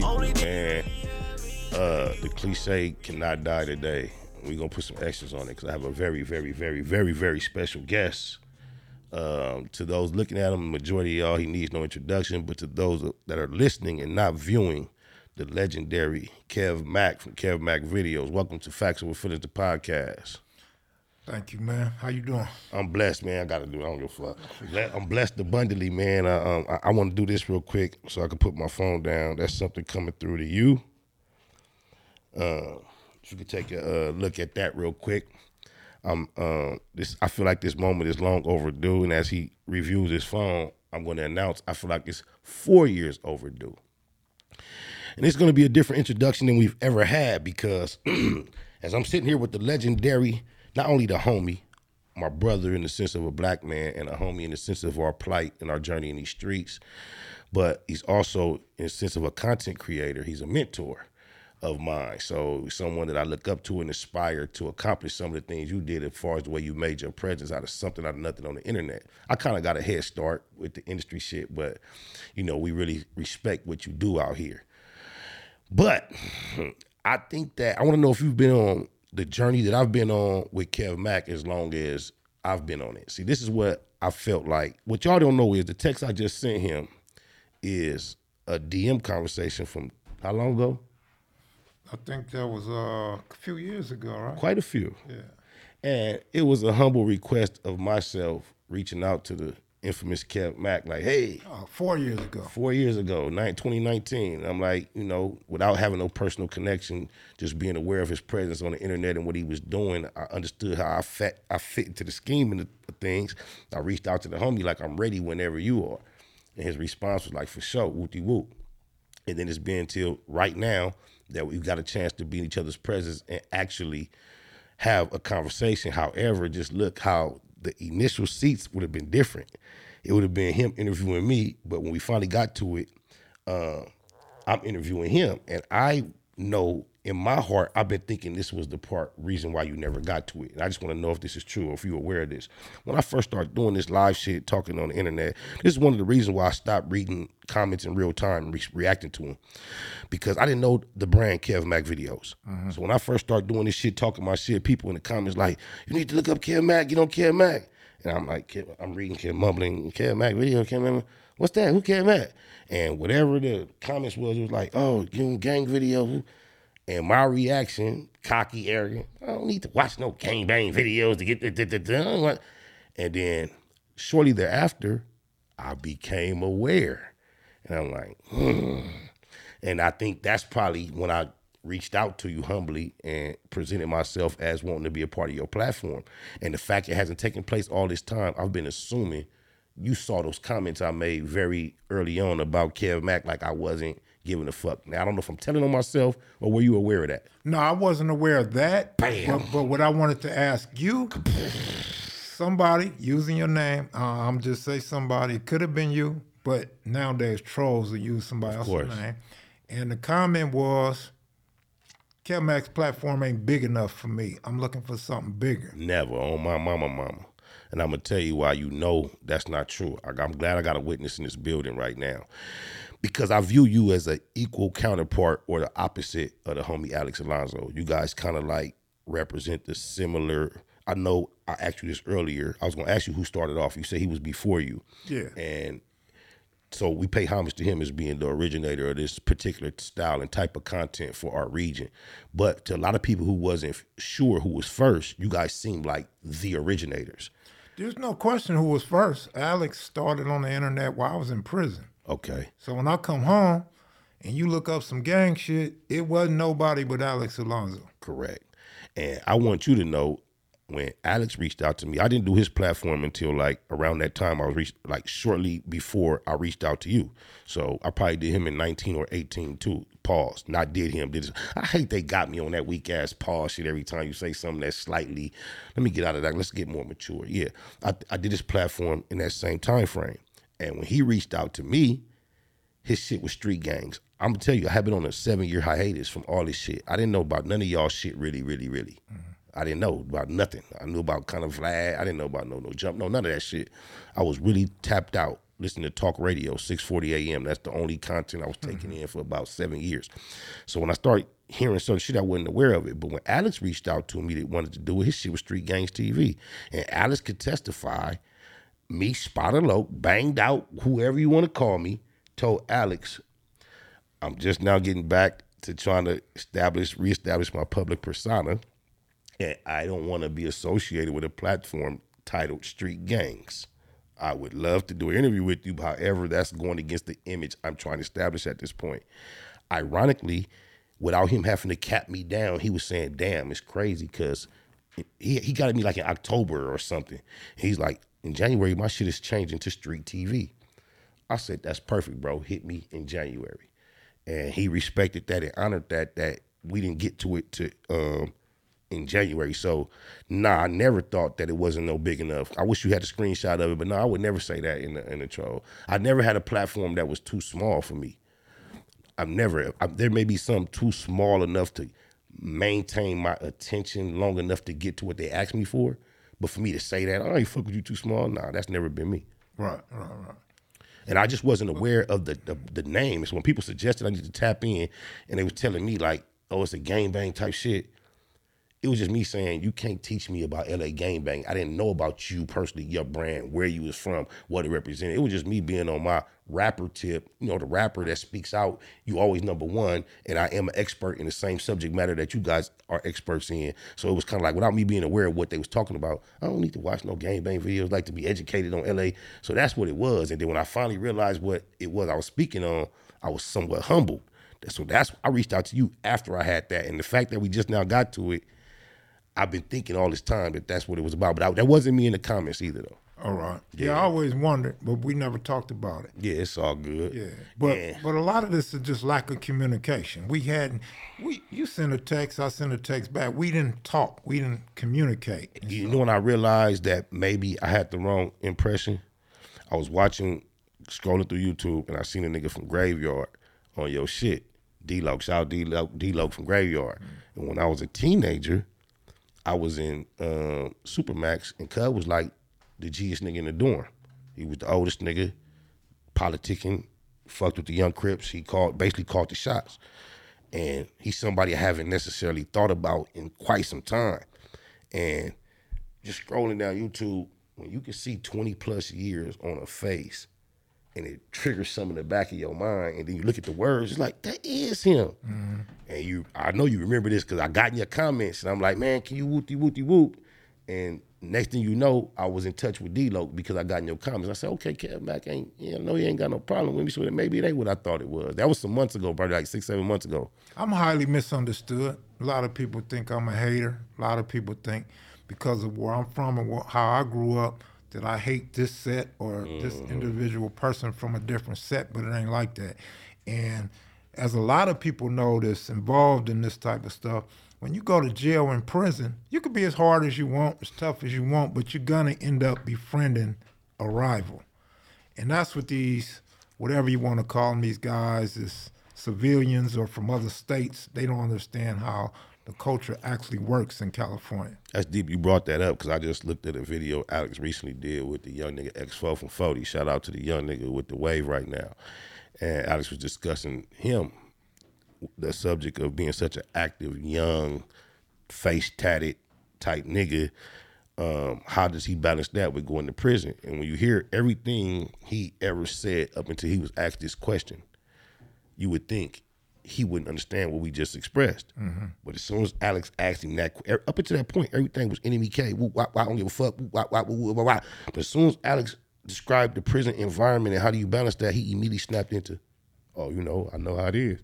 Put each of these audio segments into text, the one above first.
people, man. The cliche cannot die today. We're going to put some extras on it because I have a very, very, very, very, very special guest. To those looking at him, the majority of y'all, he needs no introduction. But to those that are listening and not viewing, the legendary Kev Mac from Kev Mac Videos. Welcome to Factz Ova Feelinz, the podcast. Thank you, man. How you doing? I'm blessed, man. I got to do it. I don't give a fuck. I'm blessed abundantly, man. I want to do this real quick so I can put my phone down. That's something coming through to you. You can take a look at that real quick. I feel like this moment is long overdue, and as he reviews his phone, I'm going to announce I feel like it's 4 years overdue. And it's going to be a different introduction than we've ever had because as I'm sitting here with the legendary, not only the homie, my brother in the sense of a black man and a homie in the sense of our plight and our journey in these streets, but he's also in the sense of a content creator. He's a mentor of mine. So someone that I look up to and inspire to accomplish some of the things you did as far as the way you made your presence out of something, out of nothing on the internet. I kind of got a head start with the industry shit, but you know, we really respect what you do out here. But I think that I want to know if you've been on the journey that I've been on with Kev Mac as long as I've been on it. See, this is what I felt like. What y'all don't know is the text I just sent him is a DM conversation from how long ago? I think that was a few years ago, right? Quite a few. Yeah. And it was a humble request of myself reaching out to the infamous Kev Mac, like, hey. 4 years ago. 4 years ago, 2019. I'm like, you know, without having no personal connection, just being aware of his presence on the internet and what he was doing, I understood how I fit into the scheme and the things. I reached out to the homie, like, I'm ready whenever you are. And his response was like, for sure, whoop-de-whoop. And then it's been till right now that we've got a chance to be in each other's presence and actually have a conversation. However, just look how the initial seats would have been different. It would have been him interviewing me, but when we finally got to it, I'm interviewing him. And I know in my heart, I've been thinking this was the reason why you never got to it. And I just want to know if this is true or if you're aware of this. When I first started doing this live shit, talking on the internet, this is one of the reasons why I stopped reading comments in real time and reacting to them. Because I didn't know the brand Kev Mac Videos. Mm-hmm. So when I first started doing this shit, talking my shit, people in the comments like, you need to look up Kev Mac, you know Kev Mac. And I'm like, I'm reading, mumbling, Kev Mac Video, Kev Mac. What's that? Who Kev Mac? And whatever the comments was, it was like, oh, you gang video. And my reaction, cocky, arrogant, I don't need to watch no gangbang videos to get the. And then shortly thereafter, I became aware. And I'm like, And I think that's probably when I reached out to you humbly and presented myself as wanting to be a part of your platform. And the fact it hasn't taken place all this time, I've been assuming you saw those comments I made very early on about Kev Mac, like I wasn't giving a fuck. Now, I don't know if I'm telling on myself or were you aware of that? No, I wasn't aware of that. Bam. But what I wanted to ask you, somebody using your name, I'm just say somebody, it could have been you, but nowadays trolls will use somebody else's name. And the comment was, Kev Mac's platform ain't big enough for me. I'm looking for something bigger. Never, on my mama. And I'm going to tell you why you know that's not true. I'm glad I got a witness in this building right now. Because I view you as an equal counterpart or the opposite of the homie Alex Alonso. You guys kind of like represent the similar. I know I asked you this earlier. I was going to ask you who started off. You said he was before you. Yeah. And so we pay homage to him as being the originator of this particular style and type of content for our region. But to a lot of people who wasn't sure who was first, you guys seem like the originators. There's no question who was first. Alex started on the internet while I was in prison. Okay. So when I come home and you look up some gang shit, it wasn't nobody but Alex Alonso. Correct. And I want you to know when Alex reached out to me, I didn't do his platform until like around that time. I was shortly before I reached out to you. So I probably did him in 19 or 18 too. Pause. Not did him. I hate they got me on that weak ass pause shit every time you say something that's slightly, let me get out of that. Let's get more mature. Yeah. I did his platform in that same time frame. And when he reached out to me, his shit was Street Gangs. I'm gonna tell you, I have been on a 7-year hiatus from all this shit. I didn't know about none of y'all shit really. Mm-hmm. I didn't know about nothing. I knew about kind of Vlad. I didn't know about no jump, no none of that shit. I was really tapped out listen to talk radio, 640 a.m. That's the only content I was taking in for about 7 years. So when I started hearing some shit, I wasn't aware of it. But when Alex reached out to me that wanted to do it, his shit was Street Gangs TV. And Alex could testify, me, Spider Loc, banged out whoever you want to call me, told Alex, I'm just now getting back to trying to reestablish my public persona. And I don't want to be associated with a platform titled Street Gangs. I would love to do an interview with you. However, that's going against the image I'm trying to establish at this point. Ironically, without him having to cap me down, he was saying, damn, it's crazy, because he got at me like in October or something. He's like, in January, my shit is changing to Street TV. I said, that's perfect, bro. Hit me in January. And he respected that and honored that we didn't get to it to in January. So, nah, I never thought that it wasn't no big enough. I wish you had a screenshot of it, but no, I would never say that in the troll. I never had a platform that was too small for me. There may be some too small enough to maintain my attention long enough to get to what they asked me for. But for me to say that, I ain't fuck with you too small, nah, that's never been me. Right. And I just wasn't aware of the name. It's when people suggested I need to tap in and they was telling me like, oh, it's a gangbang type shit. It was just me saying, you can't teach me about LA gangbang. I didn't know about you personally, your brand, where you was from, what it represented. It was just me being on my rapper tip, you know, the rapper that speaks out, you always number one, and I am an expert in the same subject matter that you guys are experts in. So it was kind of like, without me being aware of what they was talking about, I don't need to watch no gangbang videos, like to be educated on LA. So that's what it was. And then when I finally realized what it was I was speaking on, I was somewhat humbled. So that's, I reached out to you after I had that. And the fact that we just now got to it, I've been thinking all this time that that's what it was about, but that wasn't me in the comments either, though. All right. Yeah, I always wondered, but we never talked about it. Yeah, it's all good. Yeah, but a lot of this is just lack of communication. You sent a text, I sent a text back. We didn't talk. We didn't communicate. You know when I realized that maybe I had the wrong impression? I was scrolling through YouTube, and I seen a nigga from Graveyard on your shit, D-Loke. Shout out D-Loke from Graveyard. Mm-hmm. And when I was a teenager, I was in Supermax, and Cub was like the G's nigga in the dorm. He was the oldest nigga, politicking, fucked with the young Crips. He basically called the shots. And he's somebody I haven't necessarily thought about in quite some time. And just scrolling down YouTube, when you can see 20 plus years on a face, and it triggers something in the back of your mind, and then you look at the words, it's like, that is him. Mm-hmm. And I know you remember this because I got in your comments, and I'm like, man, can you whoop-de-whoop-de-whoop? And next thing you know, I was in touch with D-Loke because I got in your comments. I said, okay, Kev Mac he ain't got no problem with me, so maybe it ain't what I thought it was. That was some months ago, probably like 6-7 months ago. I'm highly misunderstood. A lot of people think I'm a hater. A lot of people think because of where I'm from and how I grew up, that I hate this set or this individual person from a different set, but it ain't like that. And as a lot of people know that's involved in this type of stuff, when you go to jail and prison, you can be as hard as you want, as tough as you want, but you're gonna end up befriending a rival. And that's what these, whatever you wanna call them, these guys, is civilians or from other states, they don't understand how the culture actually works in California. That's deep, you brought that up, because I just looked at a video Alex recently did with the young nigga X-Fo from 40. Shout out to the young nigga with the wave right now. And Alex was discussing him, the subject of being such an active, young, face-tatted type nigga. How does he balance that with going to prison? And when you hear everything he ever said up until he was asked this question, you would think he wouldn't understand what we just expressed. Mm-hmm. But as soon as Alex asked him that, up until that point, everything was enemy K. I don't give a fuck. Why. But as soon as Alex described the prison environment and how do you balance that, he immediately snapped into, oh, you know, I know how it is.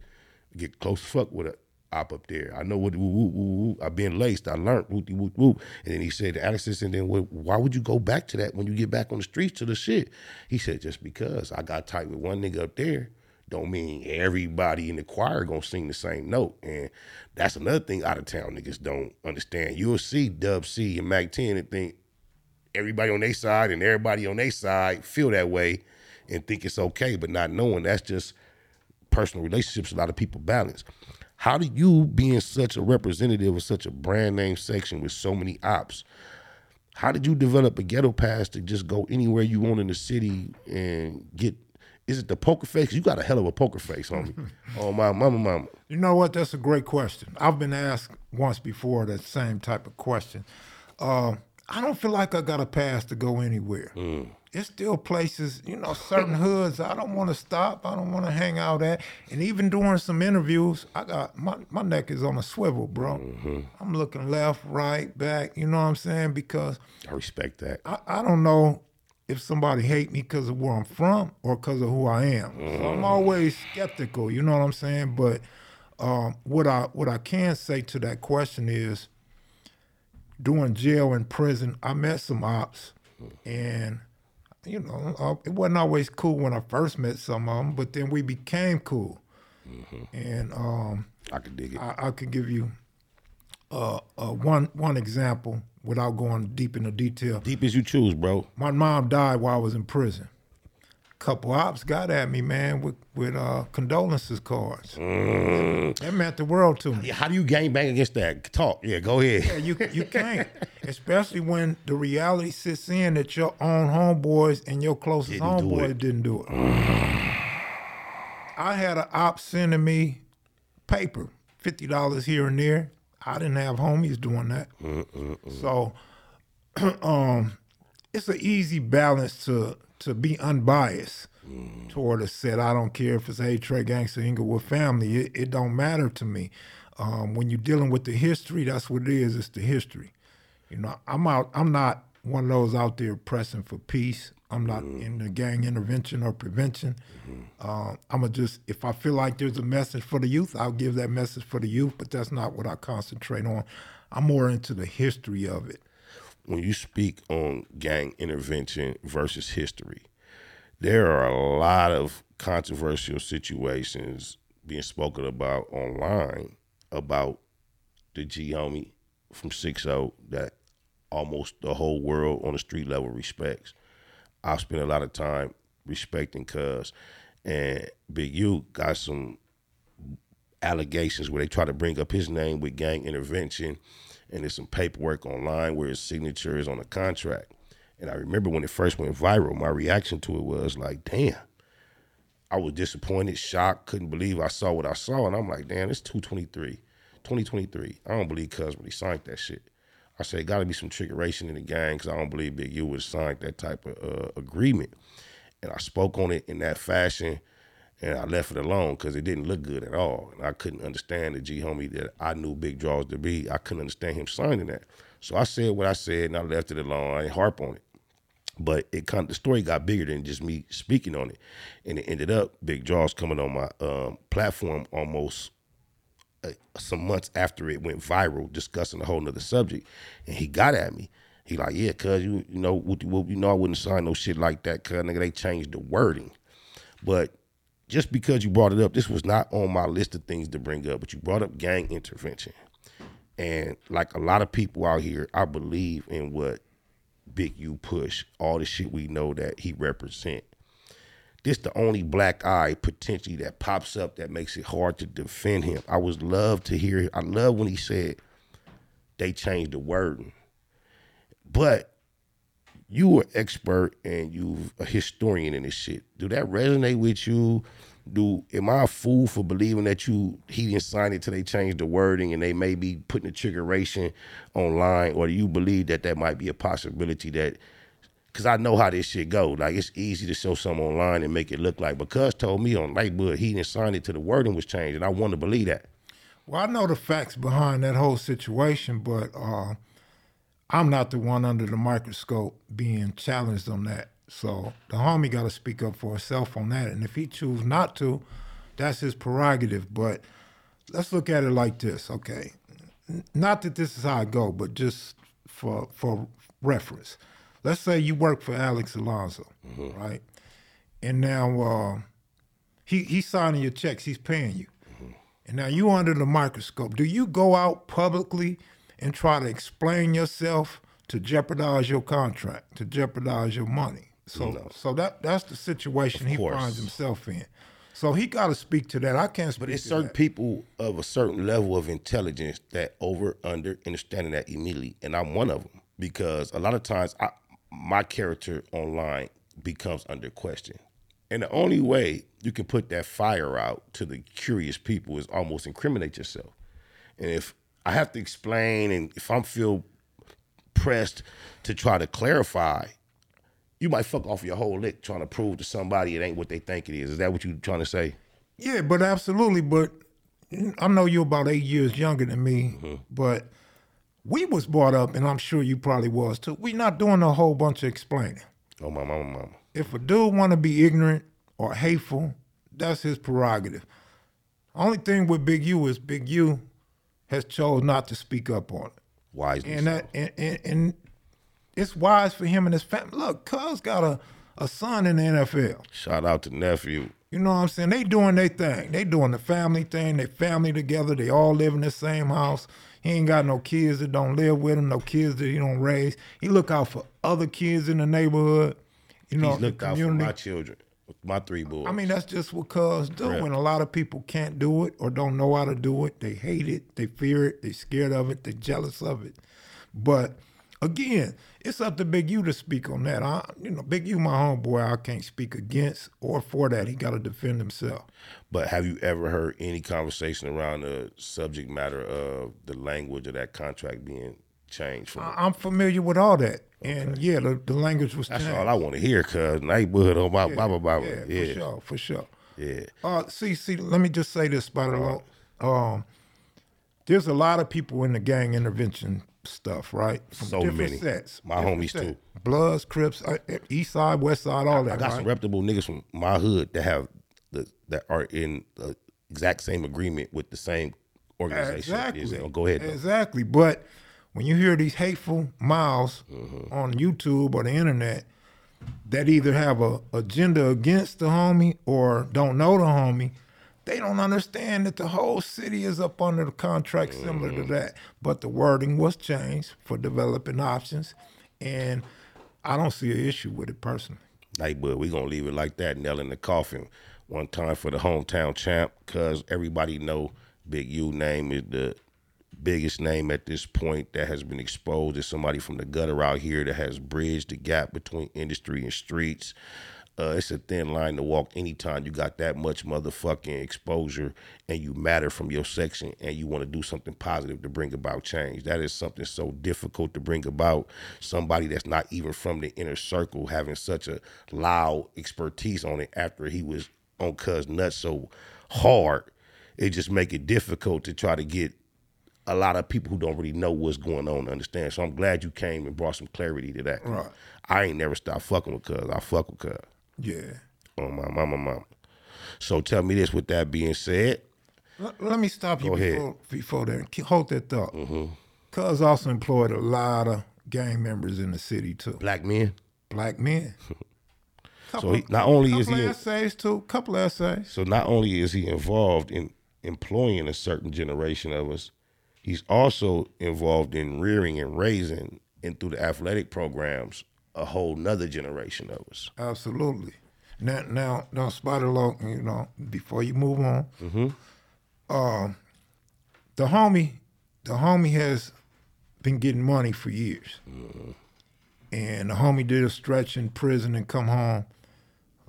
Get close as fuck with a op up there. I know what, I've been laced. I learned, And then he said, Alex said, and then why would you go back to that when you get back on the streets to the shit? He said, just because I got tight with one nigga up there don't mean everybody in the choir gonna sing the same note. And that's another thing out of town niggas don't understand. You'll see Dub C and Mac-10 and think everybody on their side and everybody on their side feel that way and think it's okay, but not knowing that's just personal relationships a lot of people balance. How do you, being such a representative of such a brand name section with so many ops, How did you develop a ghetto pass to just go anywhere you want in the city and get? Is it the poker face? You got a hell of a poker face, homie. Oh, my mama. You know what? That's a great question. I've been asked once before that same type of question. I don't feel like I got a pass to go anywhere. Mm. It's still places, you know, certain hoods I don't want to stop. I don't want to hang out at. And even during some interviews, I got my neck is on a swivel, bro. Mm-hmm. I'm looking left, right, back. You know what I'm saying? Because I respect that. I don't know if somebody hate me because of where I'm from or because of who I am. Mm. So I'm always skeptical. You know what I'm saying? But what I can say to that question is, doing jail and prison, I met some ops, and you know, it wasn't always cool when I first met some of them, but then we became cool. Mm-hmm. And I could dig it. I could give you one example without going deep into detail. Deep as you choose, bro. My mom died while I was in prison. A couple ops got at me, man, with condolences cards. Mm. That meant the world to me. How do you gangbang against that? Talk. Yeah, go ahead. Yeah, you can't. Especially when the reality sits in that your own homeboys and your closest homeboy didn't do it. I had an op sending me paper, $50 here and there. I didn't have homies doing that. So it's an easy balance to be unbiased toward a set. I don't care if it's a Trey Gangster, Inglewood Family. It don't matter to me. When you're dealing with the history, that's what it is. It's the history. You know, I'm not one of those out there pressing for peace. I'm not in the gang intervention or prevention. I'ma just, if I feel like there's a message for the youth, I'll give that message for the youth, but that's not what I concentrate on. I'm more into the history of it. When you speak on gang intervention versus history, there are a lot of controversial situations being spoken about online about the G homie from 6-0 that almost the whole world on the street level respects. I've spent a lot of time respecting Cuz, and Big U got some allegations where they try to bring up his name with gang intervention, and there's some paperwork online where his signature is on a contract. And I remember when it first went viral, my reaction to it was like, damn. I was disappointed, shocked, couldn't believe I saw what I saw. And I'm like, damn, it's 2023. I don't believe Cuz really signed that shit. I said, gotta be some trickeration in the gang because I don't believe Big U would sign that type of agreement. And I spoke on it in that fashion, and I left it alone because it didn't look good at all. And I couldn't understand the G homie that I knew Big Jaws to be. I couldn't understand him signing that. So I said what I said, and I left it alone. I didn't harp on it. But it kind of, the story got bigger than just me speaking on it. And it ended up Big Jaws coming on my platform almost some months after it went viral, discussing a whole nother subject. And he got at me. He like, yeah, Cuz, you know I wouldn't sign no shit like that, Cuz, nigga, they changed the wording. But just because you brought it up, this was not on my list of things to bring up, but you brought up gang intervention. And like a lot of people out here, I believe in what Big U push, all the shit we know that he represent. This the only black eye potentially that pops up that makes it hard to defend him. I was loved to hear, I love when he said they changed the wording. But you were expert and you a historian in this shit. Do that resonate with you? Am I a fool for believing that he didn't sign it till they changed the wording and they may be putting a triggeration online? Or do you believe that might be a possibility that, because I know how this shit go. Like, it's easy to show something online and make it look like, but Cuz told me on Lightwood he didn't sign it till the wording was changed, and I want to believe that. Well, I know the facts behind that whole situation, but I'm not the one under the microscope being challenged on that. So the homie got to speak up for himself on that. And if he choose not to, that's his prerogative. But let's look at it like this, okay? Not that this is how I go, but just for reference. Let's say you work for Alex Alonso, right? And now he's signing your checks, he's paying you. And now you under the microscope. Do you go out publicly and try to explain yourself to jeopardize your contract, to jeopardize your money? So so that's the situation he finds himself in. So he got to speak to that. I can't speak to that. But it's certain people of a certain level of intelligence that over, under, understanding that immediately, and I'm one of them. because a lot of times my character online becomes under question. And the only way you can put that fire out to the curious people is almost incriminate yourself. And if I have to explain and if I'm feel pressed to try to clarify, you might fuck off your whole lick trying to prove to somebody it ain't what they think it is. Is that what you're trying to say? Yeah, but absolutely. But I know you're about 8 years younger than me, mm-hmm. but we was brought up, and I'm sure you probably was too, we not doing a whole bunch of explaining. Oh, my mama. If a dude want to be ignorant or hateful, that's his prerogative. Only thing with Big U is Big U has chose not to speak up on it. Wisely. And that, and it's wise for him and his family. Look, Cuz got a son in the NFL. Shout out to nephew. You know what I'm saying? They doing their thing. They doing the family thing. They family together. They all live in the same house. He ain't got no kids that don't live with him, no kids that he don't raise. He look out for other kids in the neighborhood. You know, he's looked out for my children, my three boys. I mean, that's just what Cuz do. Right. And a lot of people can't do it or don't know how to do it. They hate it. They fear it. They scared of it. They jealous of it. But again, it's up to Big U to speak on that. Big U, my homeboy, I can't speak against or for that. He got to defend himself. But have you ever heard any conversation around the subject matter of the language of that contract being changed? I'm familiar with all that. Okay. And yeah, the language was changed. That's all I want to hear, cuz neighborhood on my blah, blah, blah. Yeah, for sure. Yeah. See, let me just say this, Spider Loc. There's a lot of people in the gang intervention stuff, right? From so different many. Sets. My different homies sets. Too. Bloods, Crips, East Side, West Side, all that. I got some reputable niggas from my hood that have that are in the exact same agreement with the same organization. Exactly. Is it? Go ahead. Exactly. Though. But when you hear these hateful mouths on YouTube or the internet that either have a agenda against the homie or don't know the homie, they don't understand that the whole city is up under the contract similar to that. But the wording was changed for developing options, and I don't see an issue with it personally. Like, but we gonna leave it like that, nail in the coffin. One time for the hometown champ, cuz everybody know Big U name is the biggest name at this point that has been exposed as somebody from the gutter out here that has bridged the gap between industry and streets. It's a thin line to walk anytime you got that much motherfucking exposure and you matter from your section and you want to do something positive to bring about change. That is something so difficult to bring about. Somebody that's not even from the inner circle having such a loud expertise on it after he was on Cuz nuts so hard. It just make it difficult to try to get a lot of people who don't really know what's going on to understand. So I'm glad you came and brought some clarity to that. Right. I ain't never stopped fucking with Cuz. I fuck with Cuz. Yeah. Oh, my mama. So tell me this, with that being said. Let me stop you before that. Hold that thought. Mm-hmm. Cuz also employed a lot of gang members in the city, too. Black men. So couple essays. So not only is he involved in employing a certain generation of us, he's also involved in rearing and raising, and through the athletic programs, a whole nother generation of us. Absolutely. Now, Spider Loc, before you move on, the homie has been getting money for years. Mm. And the homie did a stretch in prison and come home.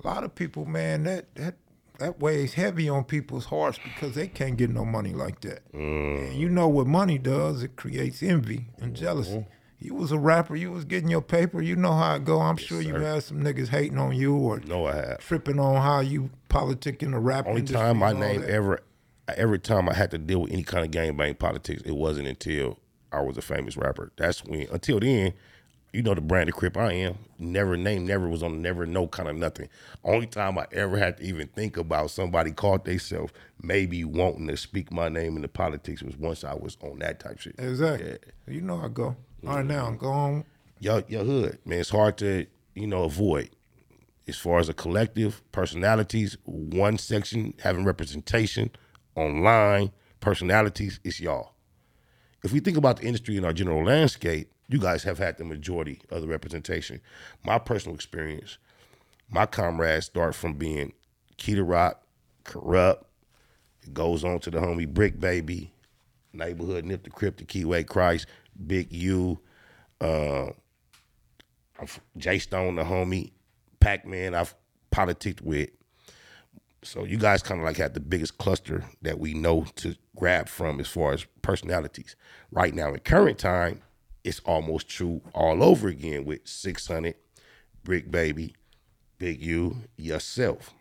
A lot of people, man, that weighs heavy on people's hearts because they can't get no money like that. Mm. And you know what money does, it creates envy and jealousy. Mm. You was a rapper, you was getting your paper, you know how it go. I'm sure you had some niggas hating on you or tripping on how you politicking the rap industry. Only time my name every time I had to deal with any kind of gangbang politics, it wasn't until I was a famous rapper. That's when, until then, you know the brand of Crip I am. Never was on never no kind of nothing. Only time I ever had to even think about somebody called themselves maybe wanting to speak my name into politics was once I was on that type shit. Exactly. Yeah. You know I go. Mm-hmm. All right, now I'm going. Your hood, man, it's hard to, avoid. As far as a collective, personalities, one section having representation, online, personalities, it's y'all. If we think about the industry in our general landscape, you guys have had the majority of the representation. My personal experience, my comrades start from being Key to Rock, Corrupt. It goes on to the homie Brick Baby, Neighborhood Nip the Crypt, the Keyway Christ, Big U, J Stone, the homie, Pac-Man, I've politicked with. So you guys kind of like have the biggest cluster that we know to grab from as far as personalities. Right now, in current time, it's almost true all over again with 600, Brick Baby, Big U, yourself.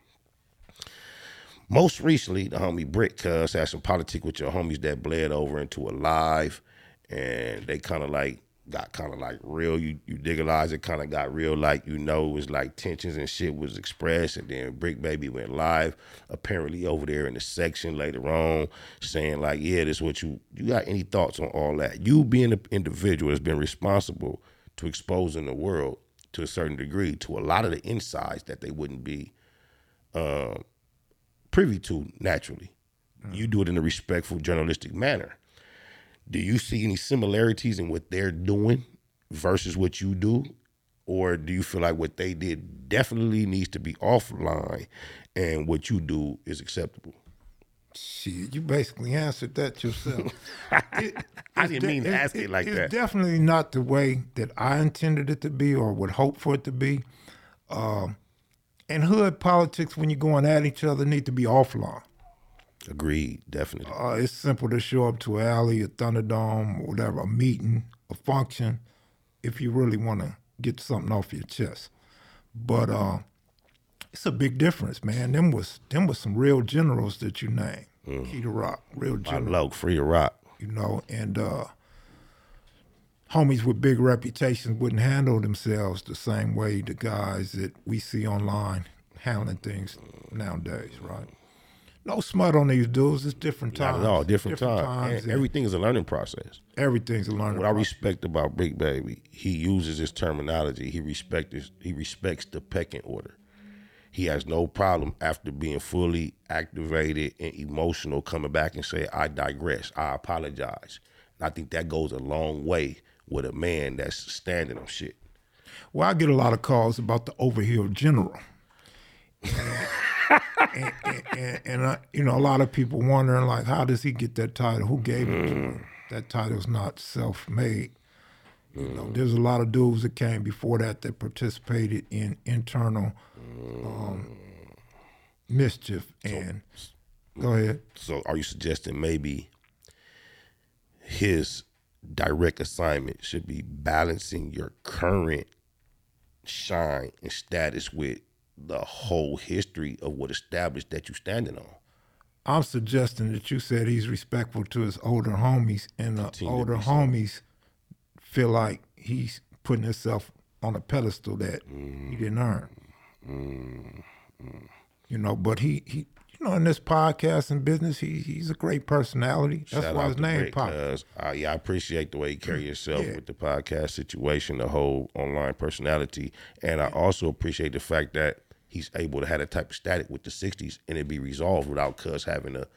Most recently, the homie Brick Cuz had some politics with your homies that bled over into a live, and they kind of like got kind of like real. You digitalize it, kind of got real, like, you know, it was like tensions and shit was expressed, and then Brick Baby went live, apparently over there in the section later on, saying like, yeah, this is what you got any thoughts on all that? You being an individual that's been responsible to exposing the world to a certain degree to a lot of the insights that they wouldn't be privy to naturally. Mm-hmm. You do it in a respectful, journalistic manner. Do you see any similarities in what they're doing versus what you do? Or do you feel like what they did definitely needs to be offline and what you do is acceptable? Shit, you basically answered that yourself. I didn't mean to ask it like that. It's definitely not the way that I intended it to be or would hope for it to be. And hood politics, when you're going at each other, need to be offline. Agreed, definitely. It's simple to show up to an alley, a Thunderdome, or whatever, a meeting, a function, if you really want to get something off your chest. But it's a big difference, man. Them was some real generals that you named. Key to Rock, real general. Loc, Free to Rock. You know, and homies with big reputations wouldn't handle themselves the same way the guys that we see online handling things nowadays, right? No smut on these dudes. It's different times. Not at all. Different times. Everything is a learning process. Everything's a learning process. What I respect about Big Baby, he uses his terminology. He respects the pecking order. He has no problem after being fully activated and emotional coming back and say, I digress. I apologize. And I think that goes a long way with a man that's standing on shit. Well, I get a lot of calls about the overhill general. And you know, a lot of people wondering, like, how does he get that title? Who gave it to him? That title's not self-made. You know, there's a lot of dudes that came before that participated in internal mischief. Go ahead. So are you suggesting maybe his direct assignment should be balancing your current shine and status with the whole history of what established that you're standing on? I'm suggesting that you said he's respectful to his older homies, and the older homies feel like he's putting himself on a pedestal that he didn't earn. You know, but he you know, in this podcasting business, he's a great personality. That's why his name popped. Yeah, I appreciate the way you carry yourself with the podcast situation, the whole online personality. And I also appreciate the fact that he's able to have a type of static with the 60s and it be resolved without Cuz having to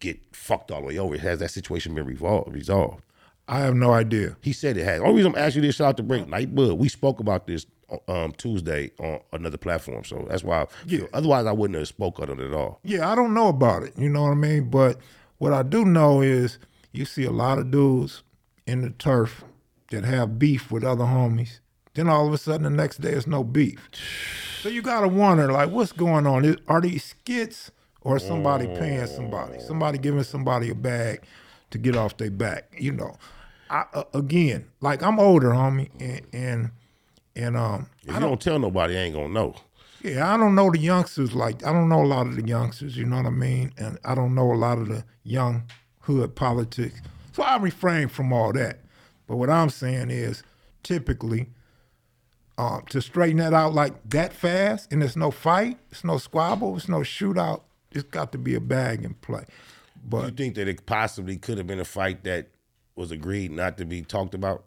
get fucked all the way over. Has that situation been resolved? I have no idea. He said it has. Only reason I'm asking you this, shout out to Brink, Nightbud. We spoke about this Tuesday on another platform, so that's why. Otherwise, I wouldn't have spoke on it at all. Yeah, I don't know about it. You know what I mean? But what I do know is you see a lot of dudes in the turf that have beef with other homies. Then all of a sudden, the next day, it's no beef. So you gotta wonder, like, what's going on? Are these skits or somebody paying somebody? Somebody giving somebody a bag to get off their back? You know, again, like, I'm older, homie, and if you don't tell nobody, I ain't gonna know. Yeah, I don't know the youngsters. Like, I don't know a lot of the youngsters, you know what I mean? And I don't know a lot of the young hood politics. So I refrain from all that. But what I'm saying is, typically, to straighten that out like that fast, and there's no fight, it's no squabble, it's no shootout, it's got to be a bag and play. But you think that it possibly could have been a fight that was agreed not to be talked about?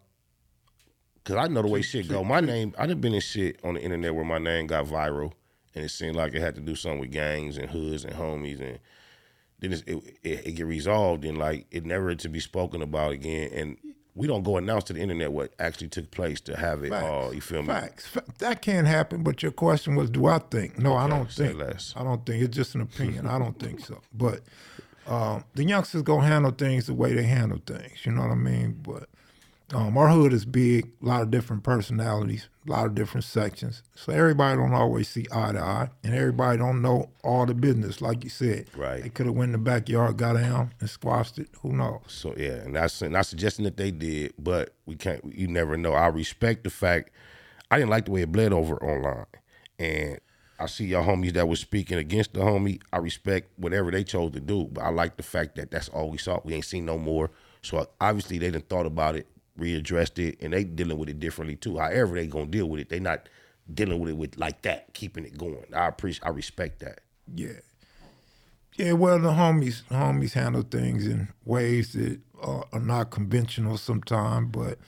Cause I know the way shit go. My name, I done been in shit on the internet where my name got viral, and it seemed like it had to do something with gangs and hoods and homies, and then it get resolved and like it never to be spoken about again. And we don't go announce to the internet what actually took place to have it all. You feel me? Facts. That can't happen. But your question was, do I think? No, okay, I don't think. Less. I don't think. It's just an opinion. I don't think so. But the youngsters gonna handle things the way they handle things. You know what I mean? But Our hood is big, a lot of different personalities, a lot of different sections. So everybody don't always see eye to eye, and everybody don't know all the business, like you said. Right. They could have went in the backyard, got down, and squashed it. Who knows? So yeah, and that's not suggesting that they did, but we can't. You never know. I respect the fact. I didn't like the way it bled over online, and I see y'all homies that was speaking against the homie. I respect whatever they chose to do, but I like the fact that that's all we saw. We ain't seen no more. So obviously they done thought about it, readdressed it, and they dealing with it differently too. However they gonna deal with it, they not dealing with it with like that, keeping it going. I respect that. Yeah. Yeah, well, the homies handle things in ways that are not conventional sometimes, but...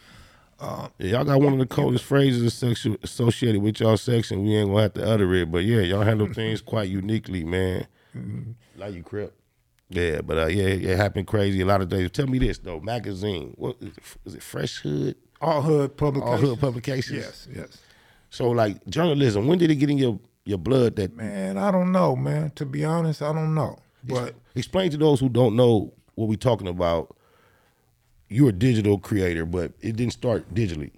y'all got one of the coldest phrases associated with y'all section. We ain't gonna have to utter it, but yeah, y'all handle things quite uniquely, man. Mm-hmm. Like you crip. Yeah, but yeah, it happened crazy a lot of days. Tell me this though, magazine. What is it? Fresh Hood? All Hood Publications. All Hood Publications. Yes. So like journalism, when did it get in your blood? That man, I don't know, man. To be honest, I don't know. But explain to those who don't know what we talking about. You're a digital creator, but it didn't start digitally.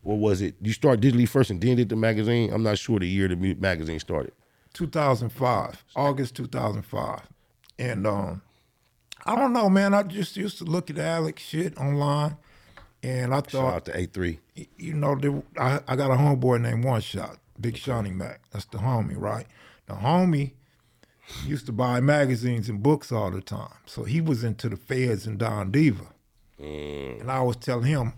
What was it? You start digitally first and then did the magazine? I'm not sure the year the magazine started. 2005, August 2005. And I don't know, man. I just used to look at Alex shit online, and I thought— Shout out to A3. You know, I got a homeboy named One Shot, Big Shawnee Mac. That's the homie, right? The homie used to buy magazines and books all the time. So he was into the Feds and Don Diva. And I was telling him,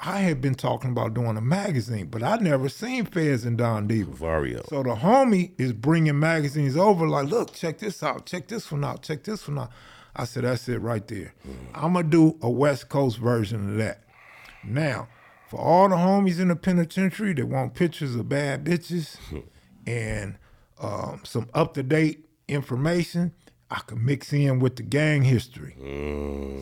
I had been talking about doing a magazine, but I never seen Feds and Don Diva. Vario. So the homie is bringing magazines over like, look, check this out, check this one out, check this one out. I said, that's it right there. I'm going to do a West Coast version of that. Now, for all the homies in the penitentiary that want pictures of bad bitches and some up-to-date information, I could mix in with the gang history.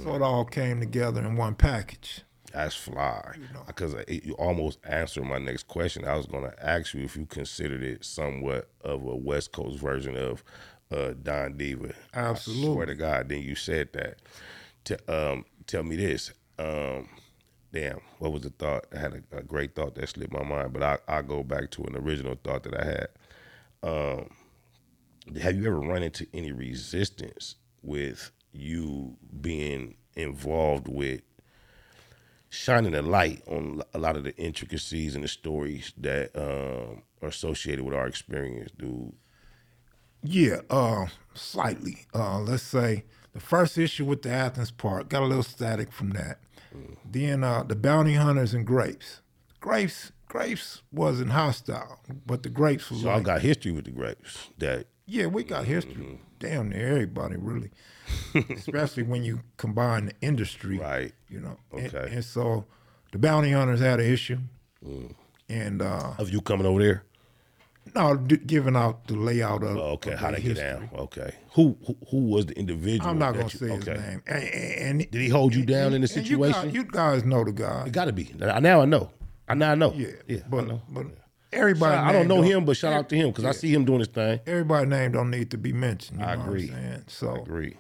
So it all came together in one package. That's fly. Because you almost answered my next question. I was going to ask you if you considered it somewhat of a West Coast version of Don Diva. Absolutely. I swear to God, then you said that. Tell me this. Damn, what was the thought? I had a great thought that slipped my mind, but I go back to an original thought that I had. Have you ever run into any resistance with you being involved with shining a light on a lot of the intricacies and the stories that are associated with our experience, dude? Yeah, slightly. Let's say the first issue with the Athens part, got a little static from that. Then the Bounty Hunters and Grapes. Grapes wasn't hostile, but the Grapes was so like... So I got history with the Grapes that... Yeah, we got history. Damn near everybody, really. Especially when you combine the industry. Right. You know. Okay. And so the Bounty Hunters had an issue. And of you coming over there? No, giving out the layout of how they get down. Okay. Who was the individual? I'm not gonna say his name. And did he hold you down in the situation? You guys know the guy. It gotta be. Now I know. I know. Yeah. But everybody, I don't know him, but shout out to him because I see him doing his thing. Everybody's name don't need to be mentioned. You know agree. What I'm saying? So, I agree.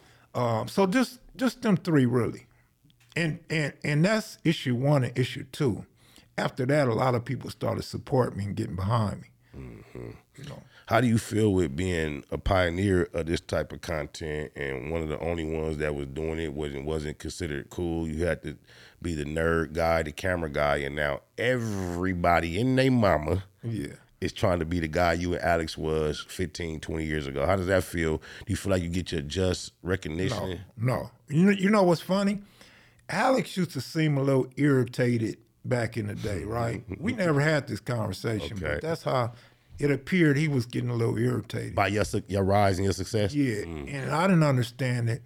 So just them three really, and that's issue one and issue two. After that, a lot of people started supporting me and getting behind me. You know? How do you feel with being a pioneer of this type of content and one of the only ones that was doing it wasn't considered cool? You had to be the nerd guy, the camera guy, and now everybody and they mama is trying to be the guy you and Alex was 15, 20 years ago. How does that feel? Do you feel like you get your just recognition? No. You know what's funny? Alex used to seem a little irritated back in the day, right? We never had this conversation, but that's how it appeared he was getting a little irritated. By your rise and your success? Yeah, and I didn't understand it.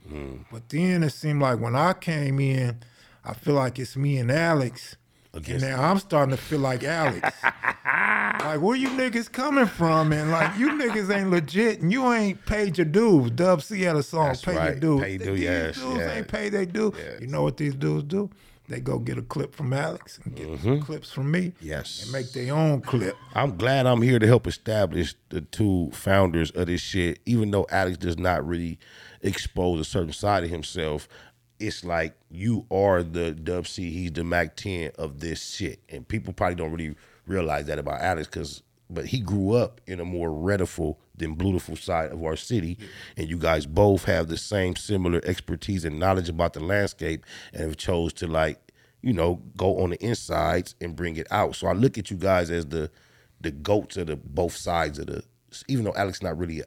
But then it seemed like when I came in, I feel like it's me and Alex, and now I'm starting to feel like Alex. Like, where you niggas coming from? And like, you niggas ain't legit, and you ain't paid your dues. Dub C had a song, that's Pay Your Dues. Pay Dues, yes. These dudes ain't paid their dues. Yes. You know what these dudes do? They go get a clip from Alex and get clips from me and make their own clip. I'm glad I'm here to help establish the two founders of this shit. Even though Alex does not really expose a certain side of himself, it's like you are the Dub C, he's the Mac-10 of this shit. And people probably don't really realize that about Alex, but he grew up in a more rediful than beautiful side of our city, and you guys both have the same similar expertise and knowledge about the landscape and have chose to, like, you know, go on the insides and bring it out. So I look at you guys as the goats of the both sides of the, even though Alex not really,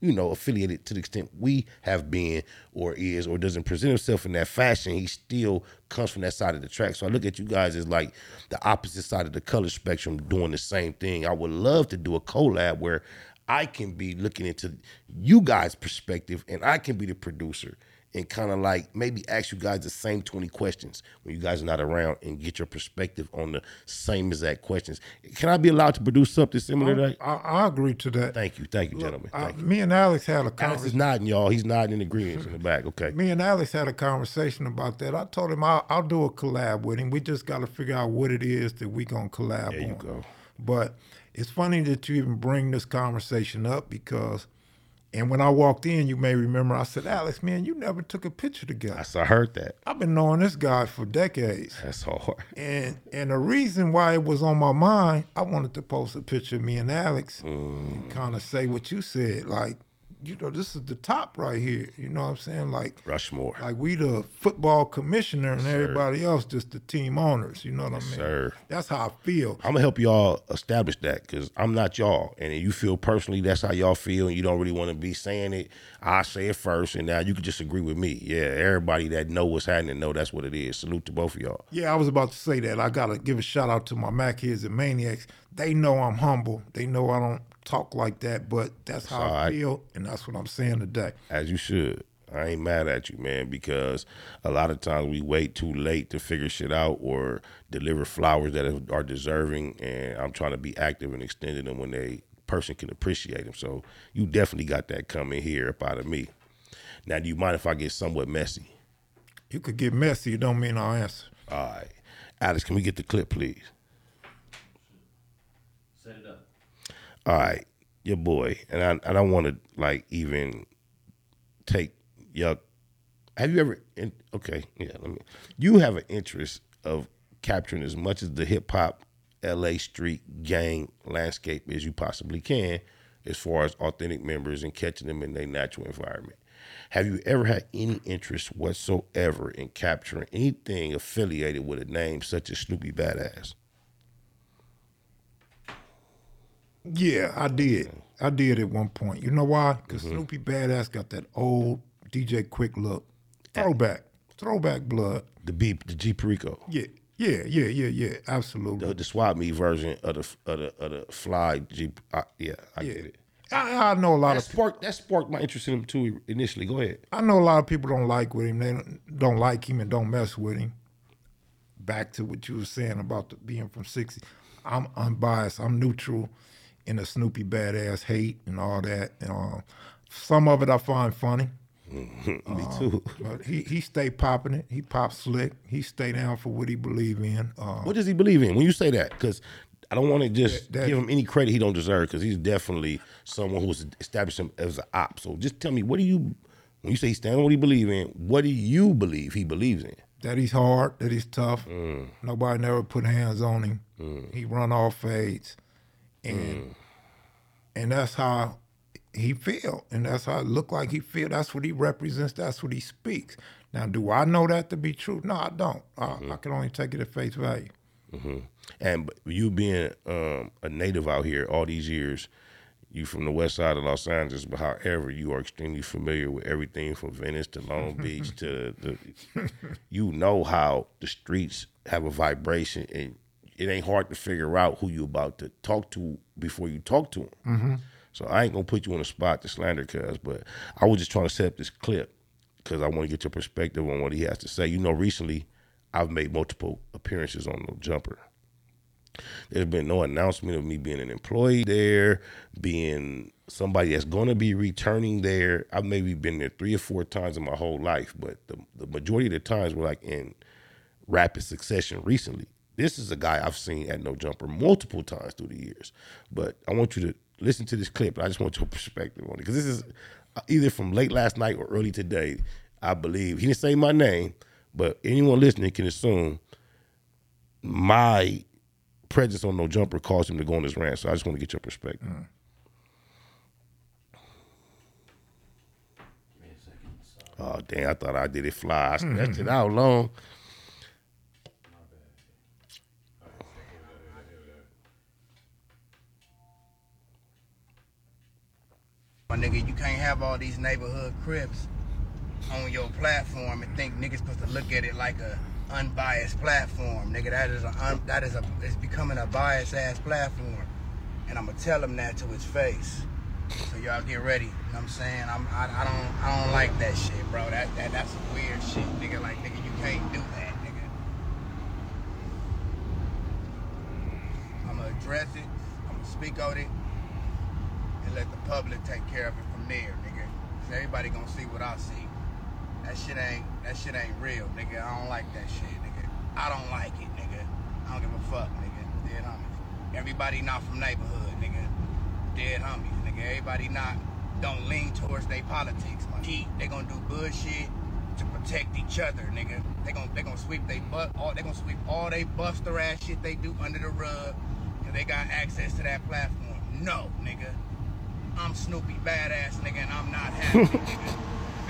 you know, affiliated to the extent we have been or is or doesn't present himself in that fashion, he still comes from that side of the track. So I look at you guys as like the opposite side of the color spectrum doing the same thing. I would love to do a collab where I can be looking into you guys' perspective and I can be the producer and kind of like maybe ask you guys the same 20 questions when you guys are not around and get your perspective on the same exact questions. Can I be allowed to produce something similar to that? I agree to that. Thank you, look, gentlemen. Thank you. Me and Alex had a conversation. Alex is nodding, y'all. He's nodding in agreement in the back, okay. Me and Alex had a conversation about that. I told him I'll do a collab with him. We just got to figure out what it is that we going to collab on. There you go. But it's funny that you even bring this conversation up because, and when I walked in, you may remember, I said, Alex, man, you never took a picture together. I heard that. I've been knowing this guy for decades. That's hard. And the reason why it was on my mind, I wanted to post a picture of me and Alex and kind of say what you said. Like, you know, this is the top right here. You know what I'm saying? Like Rushmore. Like we the football commissioner and everybody else just the team owners. You know what I mean? Sir. That's how I feel. I'm going to help y'all establish that because I'm not y'all. And if you feel personally that's how y'all feel and you don't really want to be saying it, I say it first and now you can just agree with me. Yeah, everybody that know what's happening know that's what it is. Salute to both of y'all. Yeah, I was about to say that. I got to give a shout out to my Mac Heads and Maniacs. They know I'm humble. They know I don't talk like that, but that's how I feel, and that's what I'm saying today. As you should. I ain't mad at you, man, because a lot of times we wait too late to figure shit out or deliver flowers that are deserving, and I'm trying to be active and extending them when they person can appreciate them. So you definitely got that coming here up out of me. Now, do you mind if I get somewhat messy? You could get messy. It don't mean I'll answer. All right. Alex, can we get the clip, please? Set it up. All right, your boy, and I don't want to like even take your. Have you ever? Okay, yeah. Let me. You have an interest of capturing as much of the hip hop, LA street gang landscape as you possibly can, as far as authentic members and catching them in their natural environment. Have you ever had any interest whatsoever in capturing anything affiliated with a name such as Snoopy Badass? Yeah, I did at one point. You know why? Because Snoopy Badass got that old DJ Quick look. Throwback blood. The G Perico. Yeah. Absolutely. The swap me version of the fly G. Get it. I know a lot of people. That sparked my interest in him too initially. Go ahead. I know a lot of people don't like with him. They don't like him and don't mess with him. Back to what you were saying about being from 60. I'm unbiased. I'm neutral in the Snoopy Badass hate and all that. And, some of it I find funny. Me too. But he stay popping it. He pop slick. He stay down for what he believe in. What does he believe in when you say that? Because I don't want to just give him any credit he don't deserve because he's definitely someone who's established him as an op. So just tell me, when you say he stand on what he believe in, what do you believe he believes in? That he's hard, that he's tough. Nobody never put hands on him. He run off fades. And that's how he feel. And that's how it look like he feel. That's what he represents. That's what he speaks. Now, do I know that to be true? No, I don't. I can only take it at face value. And you being a native out here all these years, you from the west side of Los Angeles, but however, you are extremely familiar with everything from Venice to Long Beach to you know how the streets have a vibration and it ain't hard to figure out who you about to talk to before you talk to them. So I ain't gonna put you on the spot to slander cuz, but I was just trying to set up this clip because I want to get your perspective on what he has to say. You know, recently I've made multiple appearances on No Jumper. There's been no announcement of me being an employee there, being somebody that's going to be returning there. I've maybe been there 3 or 4 times in my whole life, but the majority of the times were like in rapid succession recently. This is a guy I've seen at No Jumper multiple times through the years, but I want you to listen to this clip. I just want your perspective on it because this is either from late last night or early today. I believe, he didn't say my name, but anyone listening can assume my presence on No Jumper caused him to go on this rant. So I just want to get your perspective. Mm. Oh, damn, I thought I did it fly. I stretched it out long. My nigga, you can't have all these neighborhood crips on your platform and think niggas supposed to look at it like a unbiased platform. Nigga, it's becoming a biased ass platform. And I'ma tell him that to his face. So y'all get ready. You know what I'm saying? I don't like that shit, bro. That's weird shit, nigga. Like, nigga, you can't do that, nigga. I'ma address it, I'ma speak on it, and let the public take care of it from there, nigga. Cause everybody gonna see what I see. That shit ain't real, nigga. I don't like that shit, nigga. I don't like it, nigga. I don't give a fuck, nigga. Dead homies. Everybody not from neighborhood, nigga. Dead homies, nigga. Everybody not don't lean towards their politics, my nigga. They gonna do bullshit to protect each other, nigga. They gonna sweep they butt all they gonna sweep all they buster ass shit they do under the rug because they got access to that platform. No, nigga. I'm Snoopy Badass, nigga, and I'm not happy, nigga.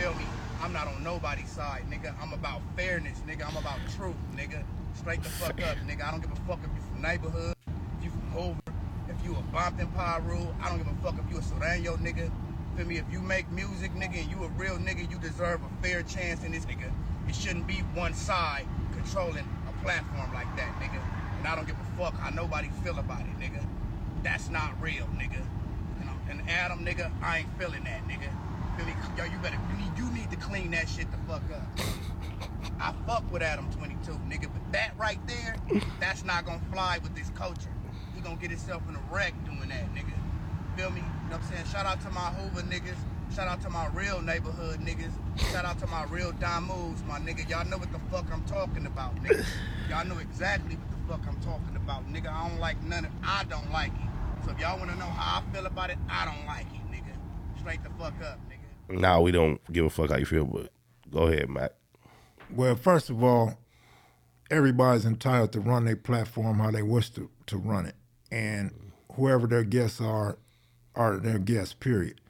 Feel me? I'm not on nobody's side, nigga. I'm about fairness, nigga. I'm about truth, nigga. Straight the fuck up, nigga. I don't give a fuck if you from neighborhood, if you from Hoover, if you a Bompton Pyro. I don't give a fuck if you a Sorrento, nigga. Feel me? If you make music, nigga, and you a real nigga, you deserve a fair chance in this, nigga. It shouldn't be one side controlling a platform like that, nigga. And I don't give a fuck how nobody feel about it, nigga. That's not real, nigga. And Adam, nigga, I ain't feeling that, nigga. Yo, you need to clean that shit the fuck up. I fuck with Adam 22, nigga, but that right there, that's not gonna fly with this culture. He gonna get himself in a wreck doing that, nigga. Feel me? You know what I'm saying? Shout out to my Hoover niggas. Shout out to my real neighborhood niggas. Shout out to my real Damus, my nigga. Y'all know what the fuck I'm talking about, nigga. Y'all know exactly what the fuck I'm talking about, nigga. I don't like none of it. I don't like it. So if y'all wanna know how I feel about it, I don't like it, nigga. Straight the fuck up, nigga. Nah, we don't give a fuck how you feel, but go ahead, Mac. Well, first of all, everybody's entitled to run their platform how they wish to run it. And whoever their guests are their guests, period.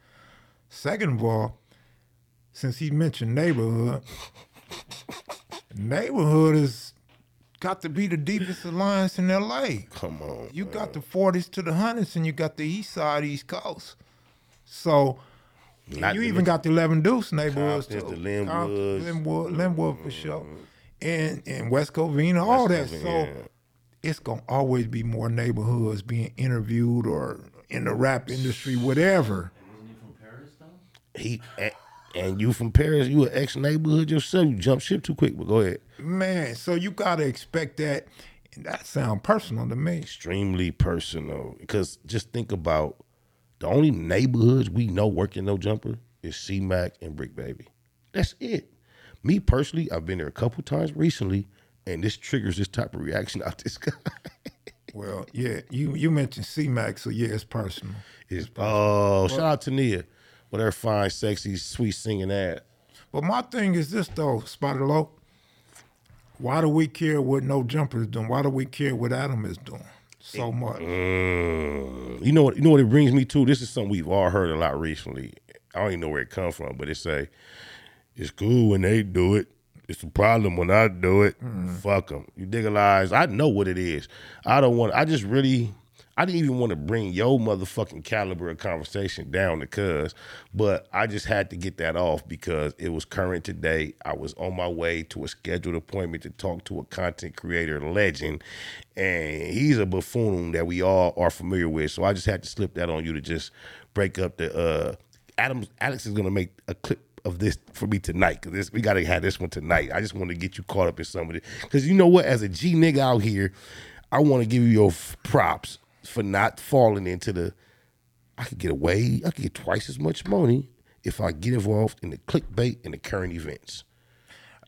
Second of all, since he mentioned neighborhood, neighborhood has got to be the deepest alliance in L.A. Come on. You man. Got the 40s to the 100s, and you got the east side, east coast. So... And you even got the 11 Deuce neighborhoods too. Linwood for sure. And West Covina, all that. So it's gonna always be more neighborhoods being interviewed or in the rap industry, whatever. Wasn't he from Paris though? And you from Paris, you an ex-neighborhood yourself, you jump ship too quick, but go ahead. Man, so you gotta expect that, and that sounds personal to me. Extremely personal. Because just think about the only neighborhoods we know working No Jumper is C-Mac and Brick Baby. That's it. Me personally, I've been there a couple times recently, and this triggers this type of reaction out this guy. Well, yeah, you mentioned C-Mac, so yeah, it's personal. It's personal. Oh, shout out to Nia with her fine, sexy, sweet singing ass. But my thing is this though, Spider Loc. Why do we care what No Jumper is doing? Why do we care what Adam is doing? So much. You know what it brings me to? This is something we've all heard a lot recently. I don't even know where it comes from, but it say, it's cool when they do it. It's a problem when I do it. Fuck them. You dig a lies? I know what it is. I didn't even want to bring your motherfucking caliber of conversation down to cuz, but I just had to get that off because it was current today. I was on my way to a scheduled appointment to talk to a content creator legend, and he's a buffoon that we all are familiar with. So I just had to slip that on you to just break up the Alex is going to make a clip of this for me tonight, because we got to have this one tonight. I just want to get you caught up in some of it, because you know what? As a G nigga out here, I want to give you your props for not falling into the, I could get twice as much money if I get involved in the clickbait and the current events.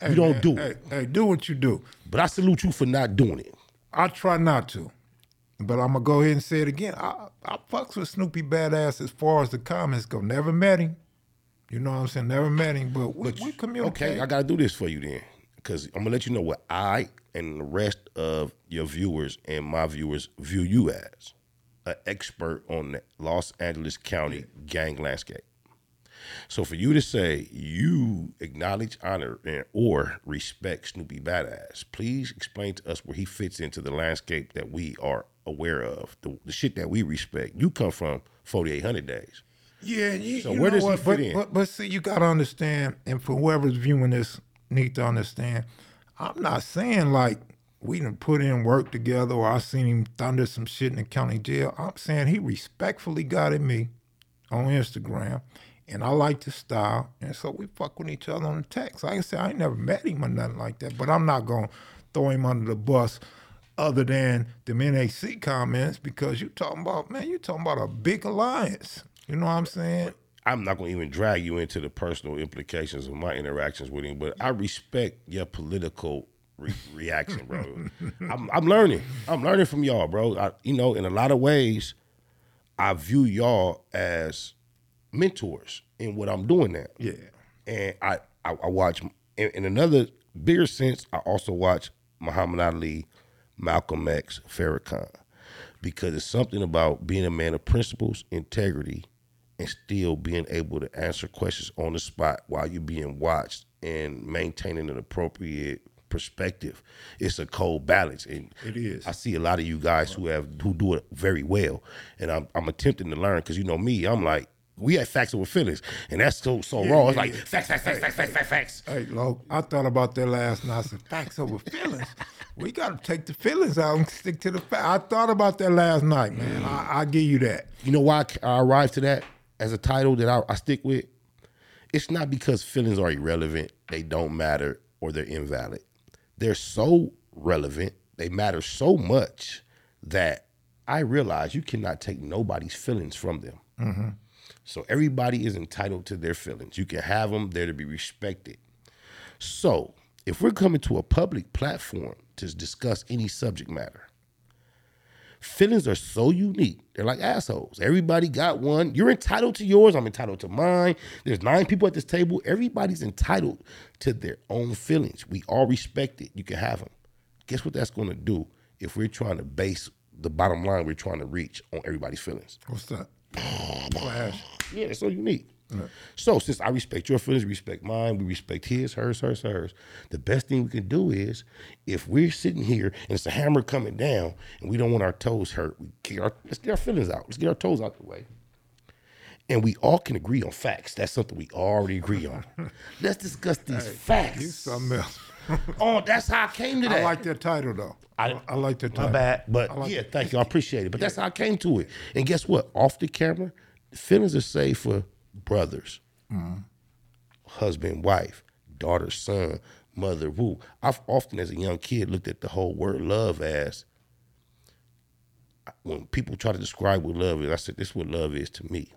Hey, you don't man, do it. Hey, do what you do. But I salute you for not doing it. I try not to, but I'm going to go ahead and say it again. I fucks with Snoopy Badass as far as the comments go. Never met him. You know what I'm saying? Never met him, but we communicate. Okay, I got to do this for you then, because I'm going to let you know what I and the rest of your viewers and my viewers view you as, an expert on the Los Angeles County gang landscape. So for you to say you acknowledge, honor, and or respect Snoopy Badass, please explain to us where he fits into the landscape that we are aware of, the shit that we respect. You come from 4800 days. Yeah, so where does he fit in? But see, you got to understand, and for whoever's viewing this need to understand, I'm not saying like we done put in work together or I seen him thunder some shit in the county jail. I'm saying he respectfully got at me on Instagram, and I like the style, and so we fuck with each other on the text. Like I said, I ain't never met him or nothing like that, but I'm not going to throw him under the bus other than them NAC comments, because you talking about, man, you talking about a big alliance. You know what I'm saying? I'm not going to even drag you into the personal implications of my interactions with him, but I respect your political reaction, bro. I'm learning. I'm learning from y'all, bro. In a lot of ways, I view y'all as mentors in what I'm doing now. Yeah. And I watch, in another bigger sense, I also watch Muhammad Ali, Malcolm X, Farrakhan, because it's something about being a man of principles, integrity, and still being able to answer questions on the spot while you're being watched and maintaining an appropriate perspective. It's a cold balance. And it is. I see a lot of you guys who do it very well, and I'm attempting to learn, because you know me, I'm like, we had Factz Ova Feelinz, and that's so raw. It's like, facts. Hey, Loke, I thought about that last night. I said, Factz Ova Feelinz? We got to take the feelings out and stick to the facts. I thought about that last night, man. I give you that. You know why I arrived to that as a title that I stick with? It's not because feelings are irrelevant, they don't matter, or they're invalid. They're so relevant, they matter so much that I realize you cannot take nobody's feelings from them. Mm-hmm. So everybody is entitled to their feelings. You can have them, they're to be respected. So if we're coming to a public platform to discuss any subject matter, feelings are so unique. They're like assholes. Everybody got one. You're entitled to yours. I'm entitled to mine. There's 9 people at this table. Everybody's entitled to their own feelings. We all respect it. You can have them. Guess what that's going to do if we're trying to base the bottom line we're trying to reach on everybody's feelings? What's that? Yeah, that's so unique. Yeah. So since I respect your feelings, respect mine, we respect his, hers, the best thing we can do is, if we're sitting here and it's a hammer coming down and we don't want our toes hurt, let's get our feelings out. Let's get our toes out the way. And we all can agree on facts. That's something we already agree on. Let's discuss these facts. You something else. Oh, that's how I came to that. I like that title, though. I like that title. My bad. But like thank you. I appreciate it. But that's how I came to it. And guess what? Off the camera, feelings are safe for brothers, husband, wife, daughter, son, mother, woo. I've often, as a young kid, looked at the whole word love as, when people try to describe what love is, I said, this is what love is to me.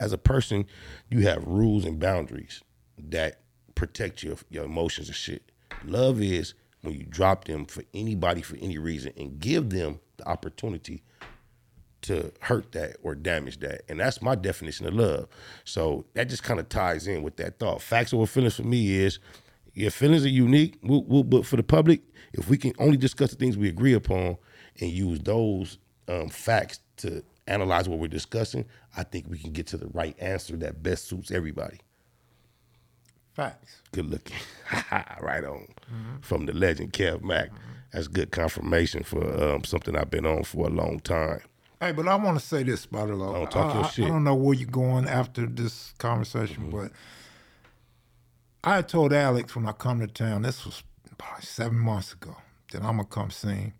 As a person, you have rules and boundaries that protect your emotions and shit. Love is when you drop them for anybody, for any reason, and give them the opportunity to hurt that or damage that. And that's my definition of love. So that just kind of ties in with that thought. Factz Ova Feelinz for me is, your feelings are unique, but for the public, if we can only discuss the things we agree upon and use those facts to analyze what we're discussing, I think we can get to the right answer that best suits everybody. Facts. Good looking. Right on. Mm-hmm. From the legend, Kev Mac. Mm-hmm. That's good confirmation for something I've been on for a long time. Hey, but I want to say this, Spider Loc. Don't talk your shit. I don't know where you're going after this conversation, but I told Alex when I come to town, this was probably 7 months ago, that I'm going to come sing.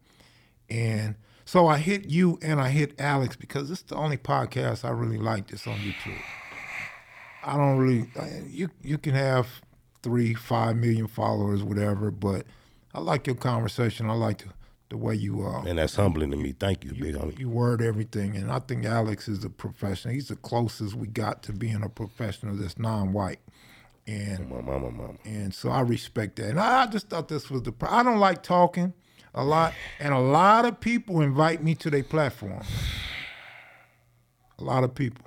And so I hit you and I hit Alex because it's the only podcast I really like that's on YouTube. I don't really, you can have 3-5 million followers, whatever, but I like your conversation. I like the way you are. And that's humbling to me. Thank you, big homie. You word everything. And I think Alex is a professional. He's the closest we got to being a professional that's non-white. And mama. And so I respect that. And I just thought this was I don't like talking a lot. And a lot of people invite me to their platform. A lot of people.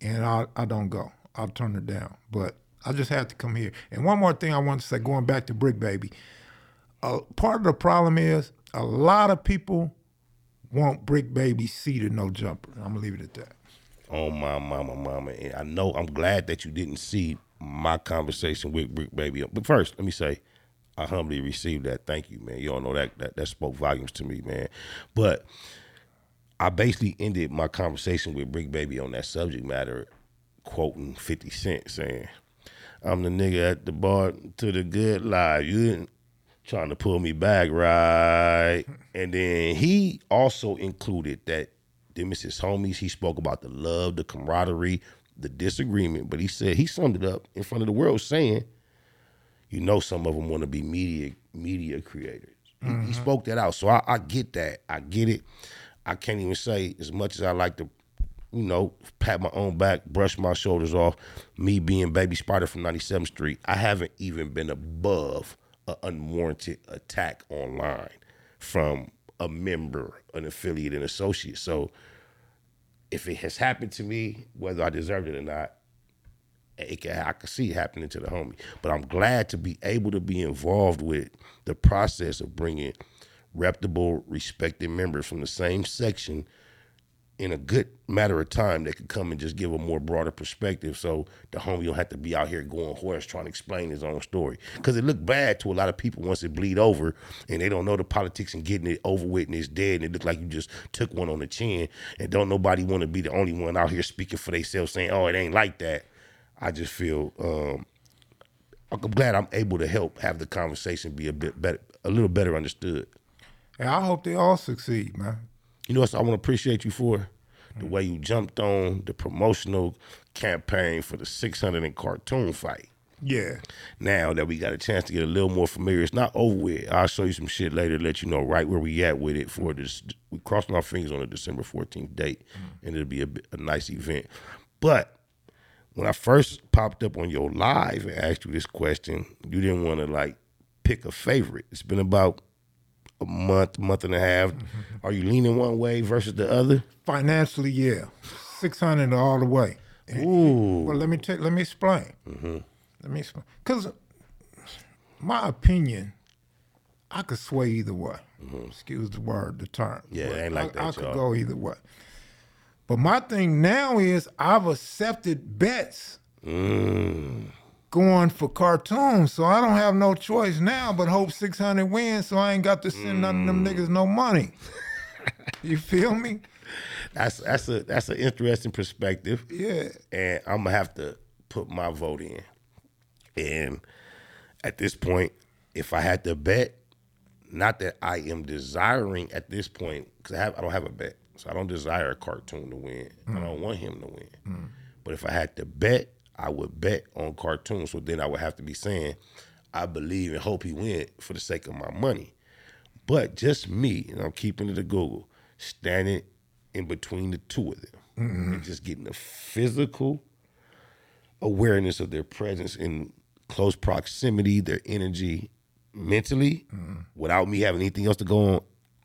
And I don't go. I'll turn it down. But I just had to come here. And one more thing I want to say, going back to Brick Baby. Part of the problem is a lot of people want Brick Baby C to No Jumper. I'm going to leave it at that. Oh, my mama. And I know, I'm glad that you didn't see my conversation with Brick Baby. But first, let me say, I humbly received that. Thank you, man. Y'all know that spoke volumes to me, man. But I basically ended my conversation with Brick Baby on that subject matter, quoting 50 Cent saying, "I'm the nigga at the bar to the good life. You didn't trying to pull me back, right?" And then he also included that them is his homies. He spoke about the love, the camaraderie, the disagreement. But he said, he summed it up in front of the world saying, you know, some of them want to be media creators. Mm-hmm. He spoke that out. So I get that. I get it. I can't even say, as much as I like to, you know, pat my own back, brush my shoulders off, me being Baby Spider from 97th Street, I haven't even been above an unwarranted attack online from a member, an affiliate, an associate. So if it has happened to me, whether I deserved it or not, I could see it happening to the homie. But I'm glad to be able to be involved with the process of bringing reputable, respected members from the same section in a good matter of time that could come and just give a more broader perspective, so the homie don't have to be out here going hoarse trying to explain his own story. Because it looked bad to a lot of people once it bleed over and they don't know the politics and getting it over with and it's dead and it looked like you just took one on the chin, and don't nobody want to be the only one out here speaking for themselves saying, oh, it ain't like that. I just feel I'm glad I'm able to help have the conversation be a bit better, a little better understood. And I hope they all succeed, man. You know what I want to appreciate you for? The way you jumped on the promotional campaign for the 600 and Cartoon fight. Yeah. Now that we got a chance to get a little more familiar, it's not over with. I'll show you some shit later to let you know right where we at with it for this. We're crossing our fingers on the December 14th date, and it'll be a nice event. But when I first popped up on your live and asked you this question, you didn't want to, like, pick a favorite. It's been about a month and a half. Are you leaning one way versus the other? Financially, yeah. 600 all the way. Ooh. Well, let me explain. Mm-hmm. Let me explain. Because my opinion, I could sway either way. Mm-hmm. Excuse the word, the term. Yeah, it ain't like that, I could go either way. But my thing now is I've accepted bets going for Cartoons, so I don't have no choice now but hope 600 wins, so I ain't got to send none of them niggas no money. You feel me? That's an interesting perspective. Yeah. And I'm gonna have to put my vote in. And at this point, if I had to bet, not that I am desiring at this point, because I don't have a bet. So I don't desire a Cartoon to win. I don't want him to win. But if I had to bet, I would bet on Cartoon. So then I would have to be saying, I believe and hope he win for the sake of my money. But just me, and I'm keeping it to Google, standing in between the two of them and just getting a physical awareness of their presence in close proximity, their energy mentally, without me having anything else to go on,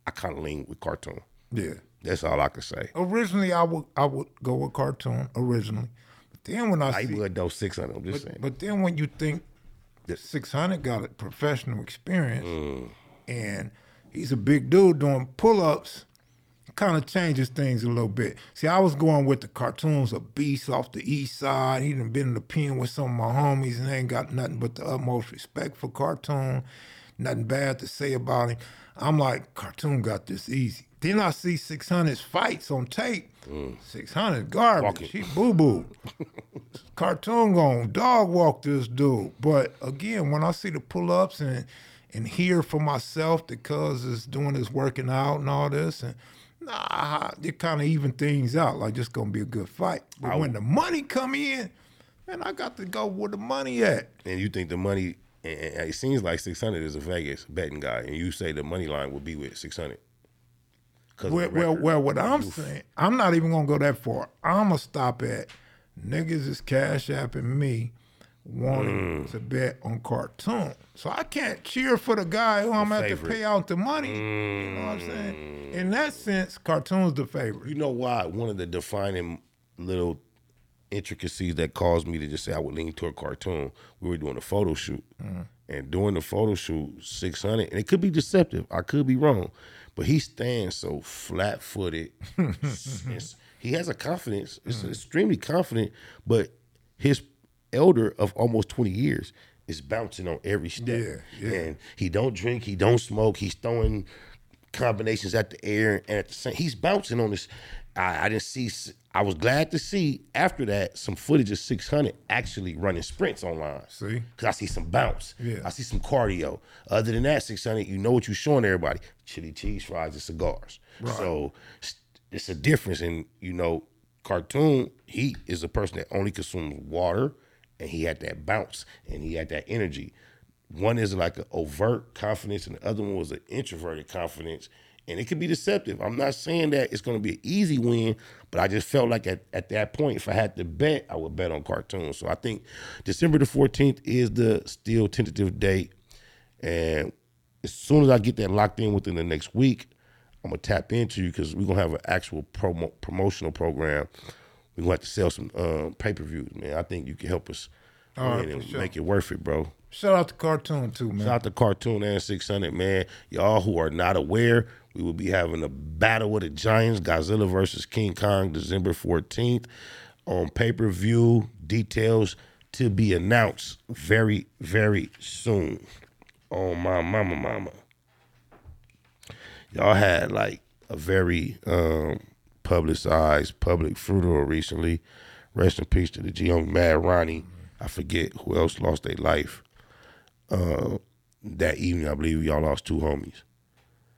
I kind of lean with Cartoon. Yeah. That's all I can say. Originally, I would go with Cartoon originally, but then when I see, would though 600. I'm just saying. But then when you think that 600 got a professional experience and he's a big dude doing pull-ups, it kind of changes things a little bit. See, I was going with the Cartoon's a beast off the east side. He done been in the pen with some of my homies and they ain't got nothing but the utmost respect for Cartoon. Nothing bad to say about him. I'm like, Cartoon got this easy. Then I see 600's fights on tape. 600 garbage. She boo-boo. Cartoon gonna dog walk this dude. But again, when I see the pull-ups and hear for myself that Cuz is doing his working out and all this, and it kind of even things out. Like, this gonna be a good fight. But when the money come in, man, I got to go where the money at. And you think the money, and it seems like 600 is a Vegas betting guy, and you say the money line will be with 600. Well, what I'm saying, I'm not even going to go that far. I'm going to stop at niggas is cash apping me wanting to bet on Cartoon. So I can't cheer for the guy who I'm going to have to pay out the money. You know what I'm saying? In that sense, Cartoon's the favorite. You know why? One of the defining little intricacies that caused me to just say I would lean toward Cartoon. We were doing a photo shoot. Mm-hmm. And during the photo shoot, 600, and it could be deceptive, I could be wrong, but he stands so flat-footed. He has a confidence, it's extremely confident, but his elder of almost 20 years is bouncing on every step. Yeah, yeah. And he don't drink, he don't smoke, he's throwing combinations at the air, and at the same, he's bouncing on this. I didn't see, I was glad to see after that some footage of 600 actually running sprints online. See? Because I see some bounce. Yeah. I see some cardio. Other than that, 600, you know what you're showing everybody. Chili cheese fries and cigars. Right. So it's a difference. And, you know, Cartoon, he is a person that only consumes water, and he had that bounce, and he had that energy. One is like an overt confidence, and the other one was an introverted confidence. And it could be deceptive. I'm not saying that it's going to be an easy win, but I just felt like at that point, if I had to bet, I would bet on Cartoon. So I think December the 14th is the still tentative date. And as soon as I get that locked in within the next week, I'm going to tap into you because we're going to have an actual promotional program. We're going to have to sell some pay-per-views, man. I think you can help us make it worth it, bro. Shout out to Cartoon, too, man. Shout out to Cartoon and 600, man. Y'all who are not aware, we will be having a battle with the Giants, Godzilla versus King Kong, December 14th on pay-per-view. Details to be announced very, very soon. Oh, my mama. Y'all had, like, a very publicized public funeral recently. Rest in peace to the young Mad Ronnie. I forget who else lost their life. That evening, I believe y'all lost two homies.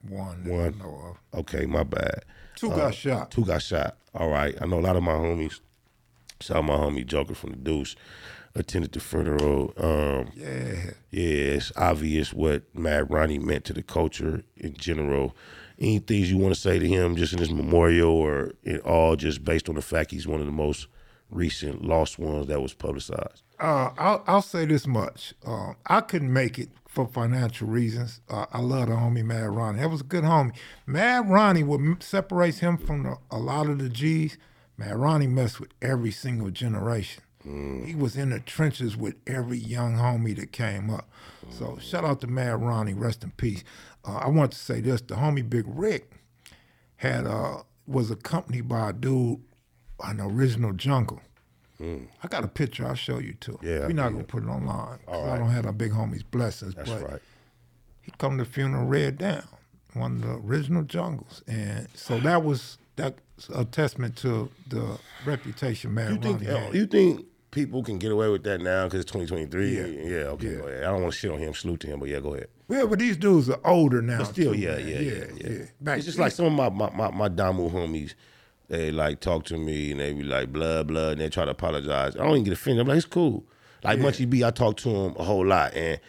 One. I know of. Okay, my bad. Two got shot. All right. I know a lot of my homies. Shout out my homie Joker from the Deuce. Attended the funeral. Yeah, it's obvious what Mad Ronnie meant to the culture in general. Any things you want to say to him just in his memorial or it all just based on the fact he's one of the most recent lost ones that was publicized? I'll say this much. I couldn't make it for financial reasons. I love the homie Mad Ronnie. That was a good homie. Mad Ronnie, what separates him from a lot of the G's, Mad Ronnie messed with every single generation. Mm. He was in the trenches with every young homie that came up. So shout out to Mad Ronnie, rest in peace. I want to say this, the homie Big Rick was accompanied by a dude, an original Jungle. Mm. I got a picture I'll show you too. Yeah, we're not going to put it online. Right. I don't have our big homie's blessings. That's but right. He come to funeral red down, one of the original Jungles. And so that's a testament to the reputation Mad Ronnie had. You think people can get away with that now because it's 2023? Yeah, okay. Go ahead. I don't want to shit on him, salute to him, but yeah, go ahead. Well, but these dudes are older now. But still, too, yeah. It's just like some of my Damu homies. They like talk to me and they be like blah, and they try to apologize. I don't even get offended. I'm like, it's cool. Like Munchie B, I talk to him a whole lot and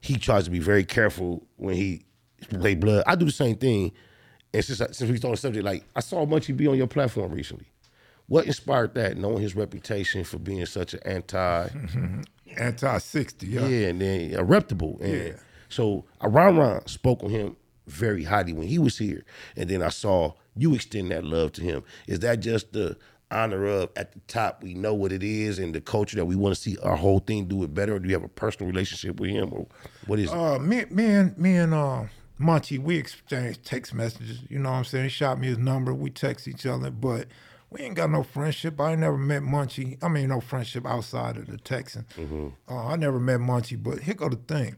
he tries to be very careful when he say blood. I do the same thing. And since we on the subject, like I saw Munchie B on your platform recently. What inspired that? Knowing his reputation for being such an anti-60, yeah, and then reputable. And so Ron Ron spoke on him very highly when he was here, and then I saw you extend that love to him. Is that just the honor of at the top, we know what it is and the culture that we want to see our whole thing do it better? Or do you have a personal relationship with him? Or what is it? Me and Munchie, we exchanged text messages. You know what I'm saying? He shot me his number. We text each other, but we ain't got no friendship. I ain't never met Munchie. I mean, no friendship outside of the texting. Mm-hmm. I never met Munchie, but here go the thing.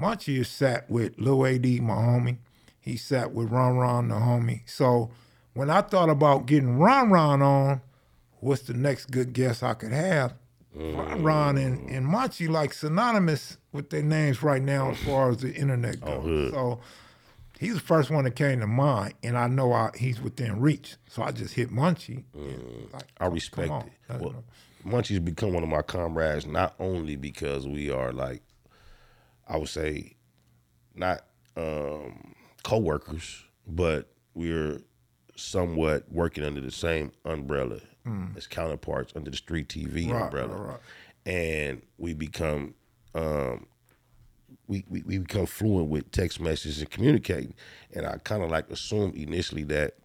Munchie is sat with Lil AD, my homie. He sat with Ron Ron, the homie. So when I thought about getting Ron Ron on, what's the next good guest I could have? Mm. Ron Ron and Munchie like synonymous with their names right now as far as the internet goes. So he's the first one that came to mind, and I know he's within reach. So I just hit Munchie. I respect it. Well, Munchie's become one of my comrades, not only because we are like, I would say, not co-workers, but we're somewhat working under the same umbrella as counterparts under the Street TV umbrella. Right. And we become we become fluent with text messages and communicating. And I kind of like assumed initially that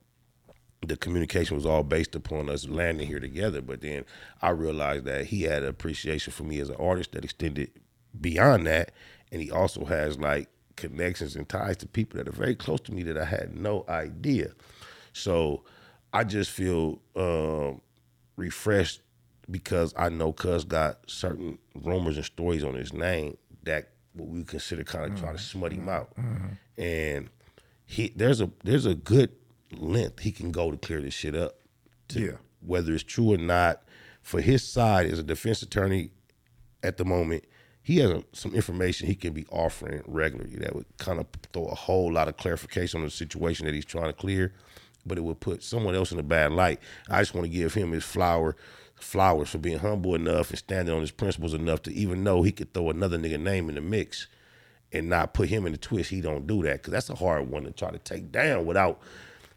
the communication was all based upon us landing here together. But then I realized that he had an appreciation for me as an artist that extended beyond that. And he also has like connections and ties to people that are very close to me that I had no idea. So I just feel refreshed because I know Cuz got certain rumors and stories on his name that what we consider kind of trying to smut him out. Mm-hmm. And he there's a good length he can go to clear this shit up. Whether it's true or not, for his side as a defense attorney at the moment, he has some information he can be offering regularly that would kind of throw a whole lot of clarification on the situation that he's trying to clear, but it would put someone else in a bad light. I just want to give him his flowers for being humble enough and standing on his principles enough to even know he could throw another nigga name in the mix and not put him in the twist. He don't do that because that's a hard one to try to take down without.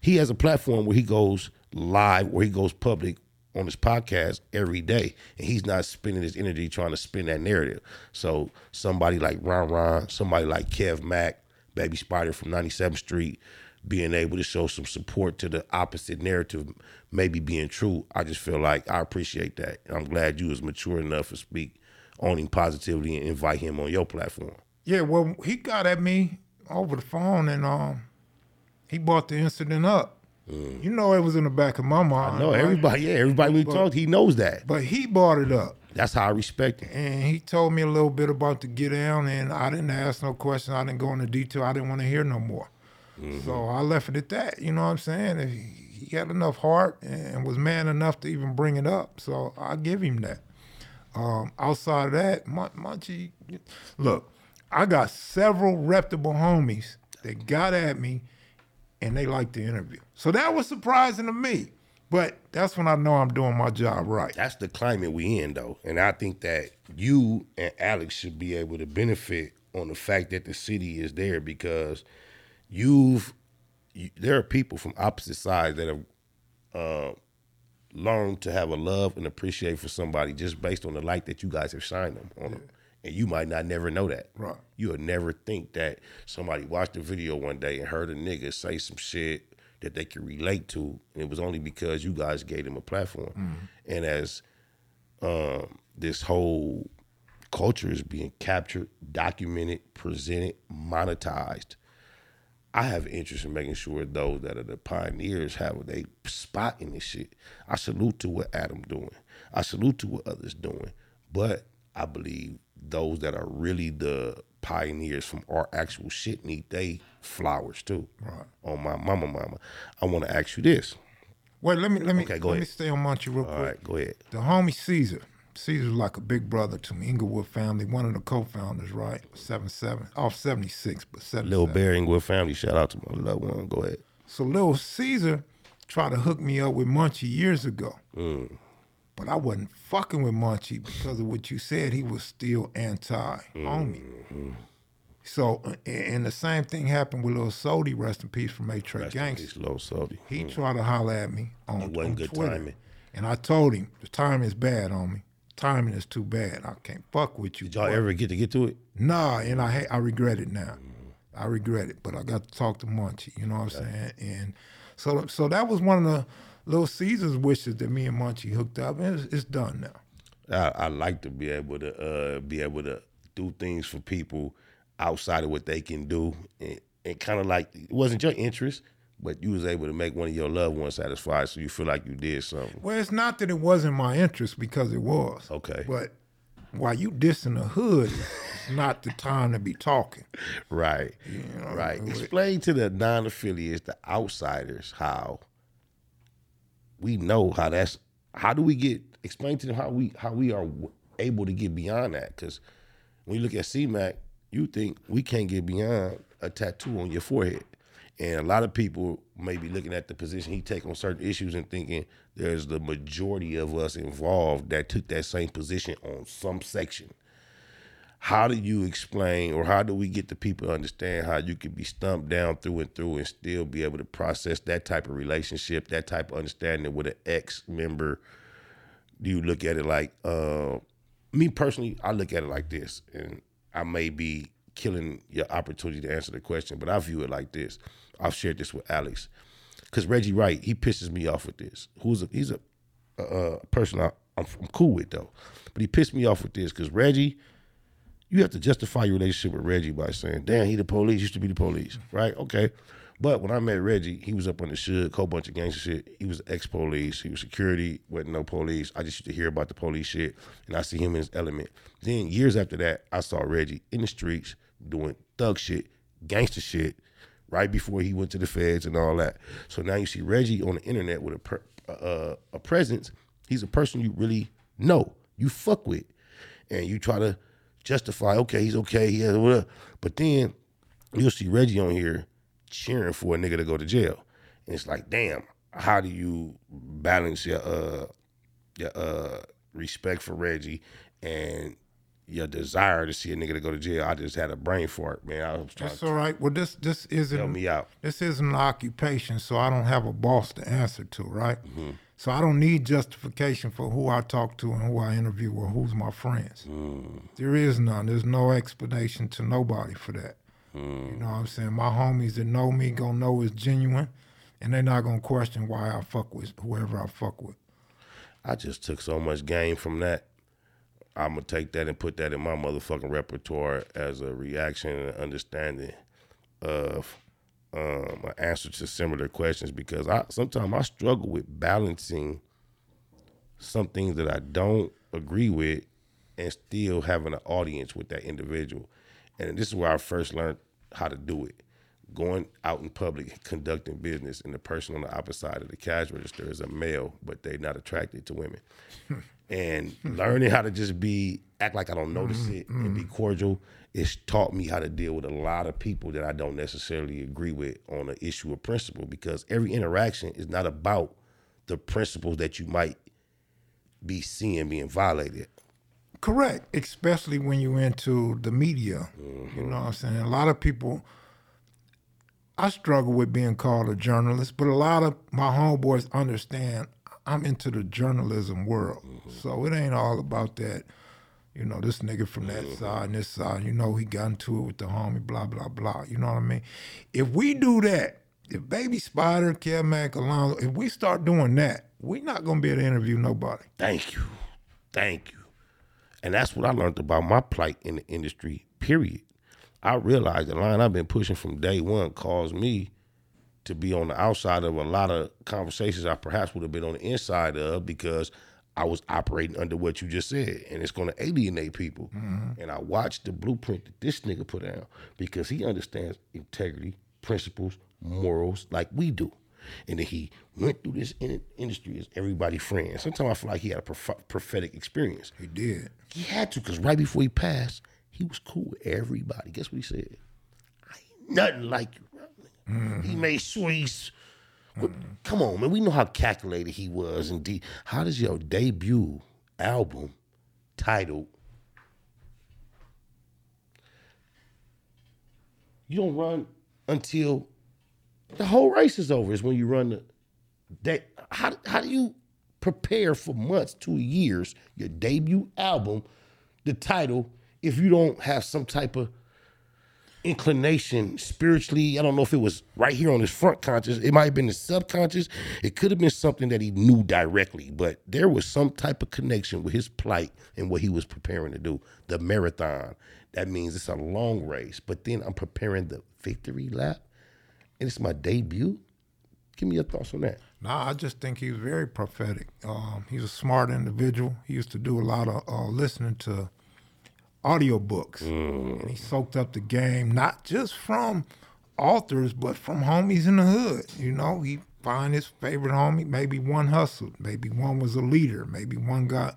He has a platform where he goes live, where he goes public on his podcast every day, and he's not spending his energy trying to spin that narrative. So somebody like Ron Ron, somebody like Kev Mac, Baby Spider from 97th Street, being able to show some support to the opposite narrative maybe being true, I just feel like I appreciate that. And I'm glad you was mature enough to speak on him positively and invite him on your platform. Yeah, well, he got at me over the phone and he brought the incident up. You know, it was in the back of my mind. I know, right? everybody we talked, he knows that. But he brought it up. That's how I respect it. And he told me a little bit about the get down, and I didn't ask no questions. I didn't go into detail. I didn't want to hear no more. Mm-hmm. So I left it at that. You know what I'm saying? He had enough heart and was man enough to even bring it up. So I give him that. Outside of that, Munchie, look, I got several reputable homies that got at me, and they liked the interview. So that was surprising to me, but that's when I know I'm doing my job right. That's the climate we in, though. And I think that you and Alex should be able to benefit on the fact that the city is there, because there are people from opposite sides that have learned to have a love and appreciate for somebody just based on the light that you guys have shined them on them. And you might not never know that. Right. You would never think that somebody watched a video one day and heard a nigga say some shit that they could relate to, and it was only because you guys gave them a platform. Mm-hmm. And as this whole culture is being captured, documented, presented, monetized, I have interest in making sure those that are the pioneers have their spot in this shit. I salute to what Adam doing. I salute to what others doing. But I believe those that are really the pioneers from our actual shit need they flowers too. Right. On my mama. I want to ask you this. Wait, let me stay on Munchie real quick. All right, go ahead. The homie Caesar's like a big brother to me. Inglewood Family, one of the co-founders, right? 77, off 76, but 77. Lil Bear, Inglewood Family, shout out to my loved one. Go ahead. So Lil Caesar tried to hook me up with Munchie years ago. But I wasn't fucking with Munchie because of what you said. He was still anti-homie. Mm-hmm. So, and the same thing happened with Lil Soddy, rest in peace, from Trey Gangster. Lil Soddy. He tried to holler at me on good Twitter. Timing. And I told him, the timing is bad on me. Timing is too bad. I can't fuck with you. Did y'all ever get to it? Nah, and I regret it now. I regret it, but I got to talk to Munchie, you know what I'm saying? And so that was one of the Little Caesar's wishes that me and Munchie hooked up, and it's done now. I like to be able to do things for people outside of what they can do, and kind of like it wasn't your interest, but you was able to make one of your loved ones satisfied, so you feel like you did something. Well, it's not that it wasn't my interest, because it was. Okay. But while you dissing the hood, it's not the time to be talking. Right. You know, right. Explain to the non-affiliates, the outsiders, how. We know how that's. How do we get? Explain to them how we are able to get beyond that. Because when you look at C-Mac, you think we can't get beyond a tattoo on your forehead. And a lot of people may be looking at the position he take on certain issues and thinking there's the majority of us involved that took that same position on some section. How do you explain, or how do we get the people to understand how you can be stumped down through and through and still be able to process that type of relationship, that type of understanding with an ex-member? Do you look at it like, me personally, I look at it like this, and I may be killing your opportunity to answer the question, but I view it like this. I've shared this with Alex. because Reggie Wright, he pisses me off with this. He's a person I'm cool with though, but he pissed me off with this because Reggie, you have to justify your relationship with Reggie by saying, damn, he the police, used to be the police, right? Okay. But when I met Reggie, he was up on the shug, whole bunch of gangster shit. He was ex-police. He was security, wasn't no police. I just used to hear about the police shit, and I see him in his element. Then years after that, I saw Reggie in the streets doing thug shit, gangster shit, right before he went to the feds and all that. So now you see Reggie on the internet with a presence. He's a person you really know, you fuck with, and you try to justify, okay, he's okay, he has whatever. But then you'll see Reggie on here cheering for a nigga to go to jail, and it's like, damn, how do you balance your respect for Reggie and your desire to see a nigga to go to jail? I just had a brain fart, man. I was trying. That's all right. Well, this isn't, help me out. This isn't an occupation, so I don't have a boss to answer to, right? Mm-hmm. So I don't need justification for who I talk to and who I interview or who's my friends. Mm. There is none. There's no explanation to nobody for that. You know what I'm saying? My homies that know me gonna know it's genuine, and they're not gonna question why I fuck with whoever I fuck with. I just took so much game from that. I'm gonna take that and put that in my motherfucking repertoire as a reaction and understanding of an answer to similar questions, because sometimes I struggle with balancing some things that I don't agree with and still having an audience with that individual. And this is where I first learned how to do it. Going out in public, conducting business, and the person on the opposite side of the cash register is a male, but they're not attracted to women. And learning how to just act like I don't notice it and be cordial, it's taught me how to deal with a lot of people that I don't necessarily agree with on an issue of principle, because every interaction is not about the principles that you might be seeing being violated. Correct, especially when you're into the media. Mm-hmm. You know what I'm saying? A lot of people, I struggle with being called a journalist, but a lot of my homeboys understand I'm into the journalism world. Mm-hmm. So it ain't all about that, you know, this nigga from that side and this side, you know, he got into it with the homie, blah, blah, blah. You know what I mean? If we do that, if Baby Spider, C-Mac, Alonso, if we start doing that, we're not going to be able to interview nobody. Thank you. And that's what I learned about my plight in the industry, period. I realized the line I've been pushing from day one caused me to be on the outside of a lot of conversations I perhaps would have been on the inside of, because I was operating under what you just said, and it's going to alienate people. Mm-hmm. And I watched the blueprint that this nigga put out, because he understands integrity, principles, morals like we do. And then he went through this industry as everybody's friend. Sometimes I feel like he had a prophetic experience. He did. He had to, because right before he passed, he was cool with everybody. Guess what he said? I ain't nothing like you, bro. Mm-hmm. He made sure he's... Mm-hmm. Come on, man. We know how calculated he was. And how does your debut album titled... You don't run until... The whole race is over is when you run how do you prepare for months to years, your debut album, the title, if you don't have some type of inclination spiritually? I don't know if it was right here on his front conscious. It might have been his subconscious. It could have been something that he knew directly, but there was some type of connection with his plight and what he was preparing to do. The marathon. That means it's a long race, but then I'm preparing the victory lap. And it's my debut? Give me your thoughts on that. Nah, I just think he was very prophetic. He's a smart individual. He used to do a lot of listening to audiobooks. And he soaked up the game, not just from authors, but from homies in the hood. You know, he find his favorite homie. Maybe one hustled. Maybe one was a leader. Maybe one got,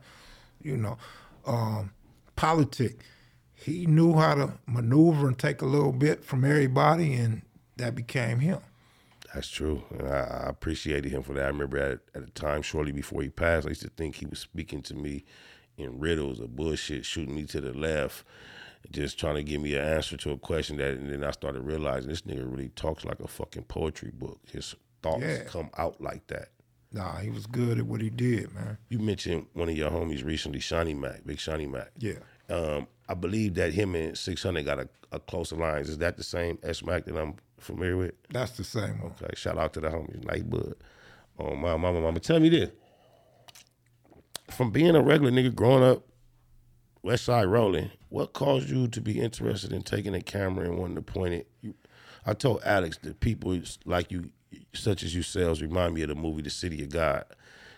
you know, politic. He knew how to maneuver and take a little bit from everybody, and that became him. That's true. And I appreciated him for that. I remember at a time shortly before he passed, I used to think he was speaking to me in riddles or bullshit, shooting me to the left, just trying to give me an answer to a question that, and then I started realizing this nigga really talks like a fucking poetry book. His thoughts come out like that. Nah, he was good at what he did, man. You mentioned one of your homies recently, Shawnee Mac, Big Shawnee Mac. Yeah. I believe that him and 600 got a close alliance. Is that the same S-Mac that I'm familiar with? That's the same one. Okay, shout out to the homies, Nightbud. Oh, my mama, tell me this. From being a regular nigga growing up, West Side rolling, what caused you to be interested in taking a camera and wanting to point it? I told Alex that people like you, such as yourselves, remind me of the movie The City of God.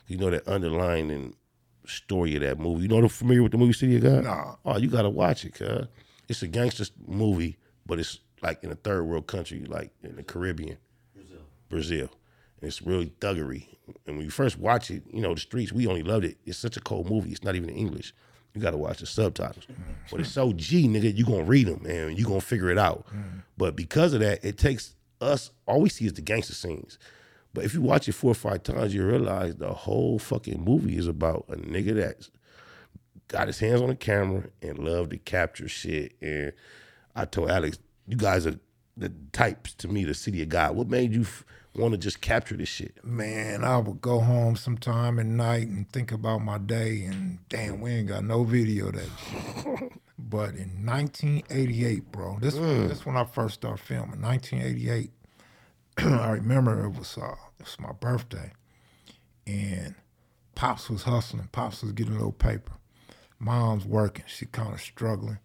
You know that underlying story of that movie. You know, familiar with the movie City of God? Nah. Oh, you got to watch it, cuz. It's a gangster movie, but it's like in a third world country, like in the Caribbean. Brazil. And it's really thuggery. And when you first watch it, you know, the streets, we only loved it. It's such a cold movie. It's not even in English. You got to watch the subtitles. But it's so G, nigga, you going to read them, man. You going to figure it out. But because of that, it takes us, all we see is the gangster scenes. But if you watch it 4 or 5 times, you realize the whole fucking movie is about a nigga that got his hands on the camera and loved to capture shit. And I told Alex, you guys are the types to me, the City of God. What made you want to just capture this shit? Man, I would go home sometime at night and think about my day and damn, we ain't got no video of that shit. But in 1988, bro, this when I first started filming, 1988. I remember it was my birthday, and Pops was hustling. Pops was getting a little paper. Mom's working. She kind of struggling.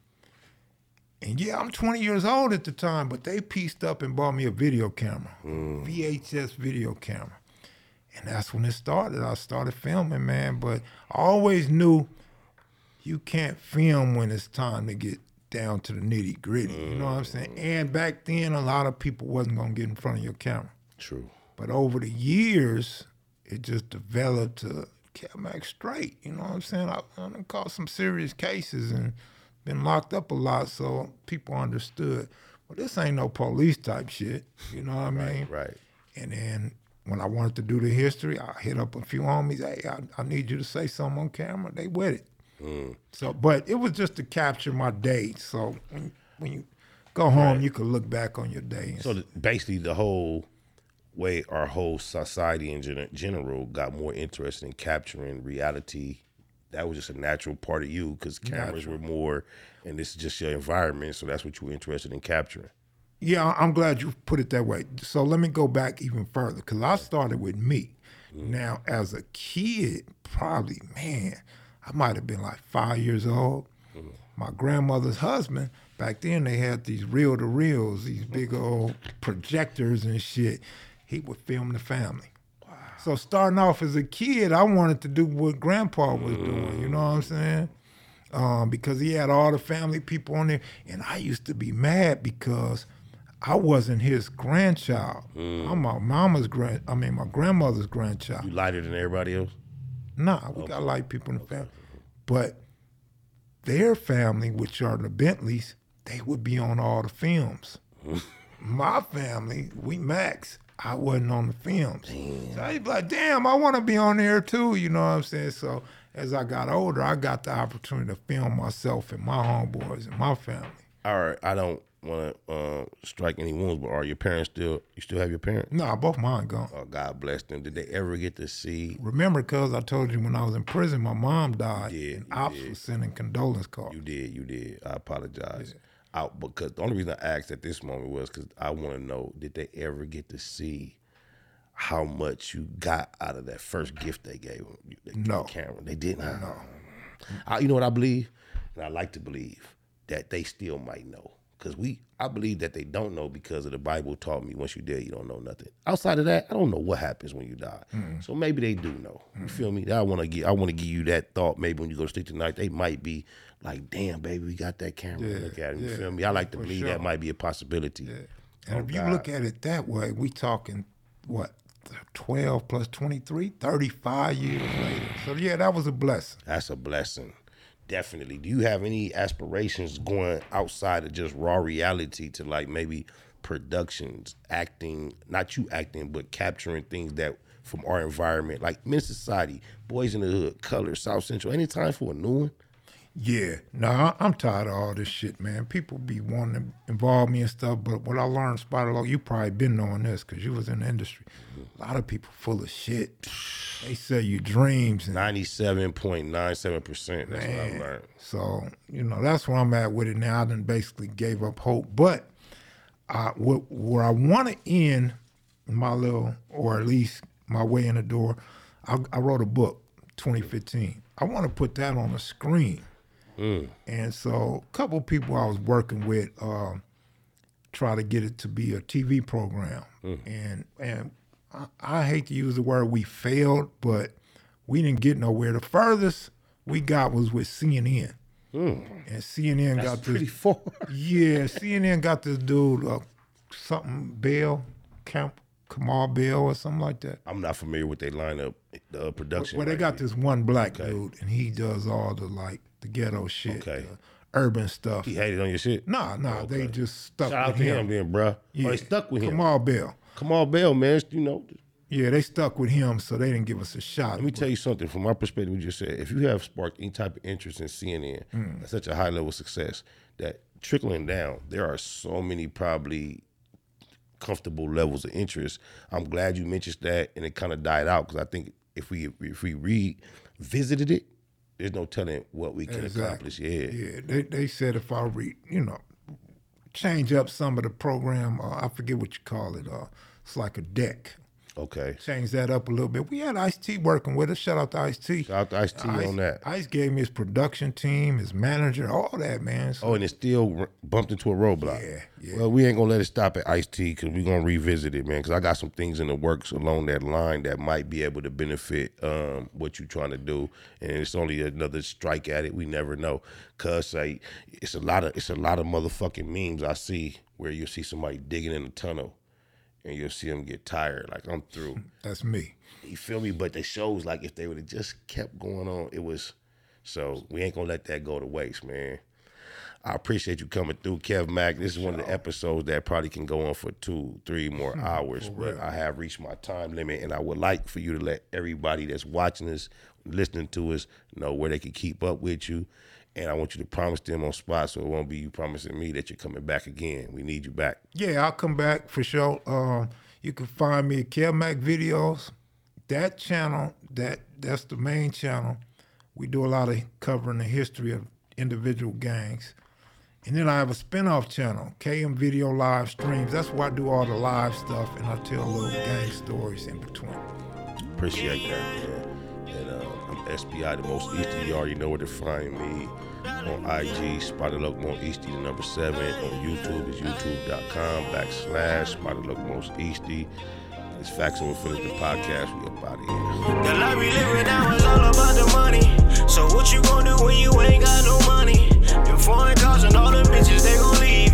And yeah, I'm 20 years old at the time, but they pieced up and bought me a video camera, VHS video camera. And that's when it started. I started filming, man. But I always knew you can't film when it's time to get down to the nitty gritty, you know what I'm saying? And back then, a lot of people wasn't gonna get in front of your camera. True. But over the years, it just developed to Cal-Mac straight, you know what I'm saying? I done caught some serious cases and been locked up a lot, so people understood, well, this ain't no police type shit, you know what I mean? Right. And then when I wanted to do the history, I hit up a few homies, hey, I need you to say something on camera, they with it. So, but it was just to capture my day. So when you go home, you can look back on your day. So basically the whole way our whole society in general got more interested in capturing reality. That was just a natural part of you because cameras were more, and this is just your environment. So that's what you were interested in capturing. Yeah, I'm glad you put it that way. So let me go back even further because I started with me. Now, as a kid, probably, man, I might have been like 5 years old. My grandmother's husband, back then they had these reel-to-reels, these big old projectors and shit. He would film the family. Wow. So starting off as a kid, I wanted to do what Grandpa was doing, you know what I'm saying? Because he had all the family people on there. And I used to be mad because I wasn't his grandchild. I'm my my grandmother's grandchild. You lighter than everybody else? Nah, we got light people in the family. But their family, which are the Bentleys, they would be on all the films. My family, we Max, I wasn't on the films. Damn. So I'd be like, damn, I want to be on there too, you know what I'm saying? So as I got older, I got the opportunity to film myself and my homeboys and my family. All right, I don't want to strike any wounds, but are your parents still, you still have your parents? No, both mine gone. Oh, God bless them. Did they ever get to see? Remember, cuz I told you when I was in prison, my mom died. Yeah, and Ops was sending condolence cards. You did. I apologize. Yeah. Because the only reason I asked at this moment was because I want to know, did they ever get to see how much you got out of that first gift they gave them? No. The camera. They did not. No. You know what I believe? And I like to believe that they still might know. Because I believe that they don't know because of the Bible taught me once you're dead, you don't know nothing. Outside of that, I don't know what happens when you die. So maybe they do know. You feel me? I want to give you that thought. Maybe when you go to sleep tonight, they might be like, damn, baby, we got that camera. Look at it. You feel me? I like to believe that might be a possibility. Yeah. And if you look at it that way, we talking, what, 12 plus 23, 35 years later. So yeah, that was a blessing. That's a blessing. Definitely. Do you have any aspirations going outside of just raw reality to like maybe productions, acting, not you acting, but capturing things that from our environment, like Men's Society, Boys in the Hood, Color, South Central, any time for a new one? Yeah. No, I'm tired of all this shit, man. People be wanting to involve me and stuff, but what I learned, Spider Loc, you probably been knowing this because you was in the industry. A lot of people full of shit. They sell you dreams. 97.97%. That's man. What I learned. So, you know, that's where I'm at with it now. I done basically gave up hope. But where I want to end my little, or at least my way in the door, I wrote a book, 2015. I want to put that on the screen. Mm. And so a couple of people I was working with try to get it to be a TV program. Mm. And I hate to use the word we failed, but we didn't get nowhere. The furthest we got was with CNN. Mm. And CNN That's got this. Pretty far. Yeah, CNN got this dude, something Bell, Kamal Bell or something like that. I'm not familiar with their lineup, the production. Well, they got this one black dude, and he does all the like the ghetto shit, the urban stuff. He hated on your shit? Nah, they just stuck with him. Shout out to him then, bruh. Yeah. Oh, they stuck with him. Kamal Bell, man, you know. Yeah, they stuck with him, so they didn't give us a shot. Let me tell you something. From my perspective, we just said, if you have sparked any type of interest in CNN, that's such a high level of success, that trickling down, there are so many probably comfortable levels of interest. I'm glad you mentioned that, and it kind of died out, because I think if we revisited it, there's no telling what we can accomplish. Yeah, they said if I change up some of the program, I forget what you call it, it's like a deck. Okay. Change that up a little bit. We had Ice-T working with us. Shout out to Ice-T. Shout out to Ice-T on that. Ice gave me his production team, his manager, all that, man. So, and it still bumped into a roadblock. Yeah. Well, we ain't going to let it stop at Ice-T, because we're going to revisit it, man, because I got some things in the works along that line that might be able to benefit what you're trying to do, and it's only another strike at it. We never know, because it's a lot of motherfucking memes I see where you'll see somebody digging in a tunnel, and you'll see them get tired. Like, I'm through. That's me. You feel me? But the shows, like, if they would have just kept going on, it was. So we ain't going to let that go to waste, man. I appreciate you coming through, Kev Mac. This is one of the episodes that probably can go on for 2-3 more hours. But I have reached my time limit, and I would like for you to let everybody that's watching us, listening to us, know where they can keep up with you. And I want you to promise them on spot, so it won't be you promising me that you're coming back again. We need you back. Yeah, I'll come back for sure. You can find me at Kev Mac Videos. That channel, that's the main channel. We do a lot of covering the history of individual gangs. And then I have a spinoff channel, KM Video Live Streams. That's where I do all the live stuff, and I tell little gang stories in between. Appreciate that, man. SBI, the most Easty. You already know where to find me on IG, Spider Loc Most Easty, the number 7. On YouTube is youtube.com/Spider Loc Most Easty. It's Factz Ova Feelinz, the podcast. We up out of here. The life we live right now is all about the money. So what you gonna do when you ain't got no money? Them foreign cars and all them bitches, they gon' leave.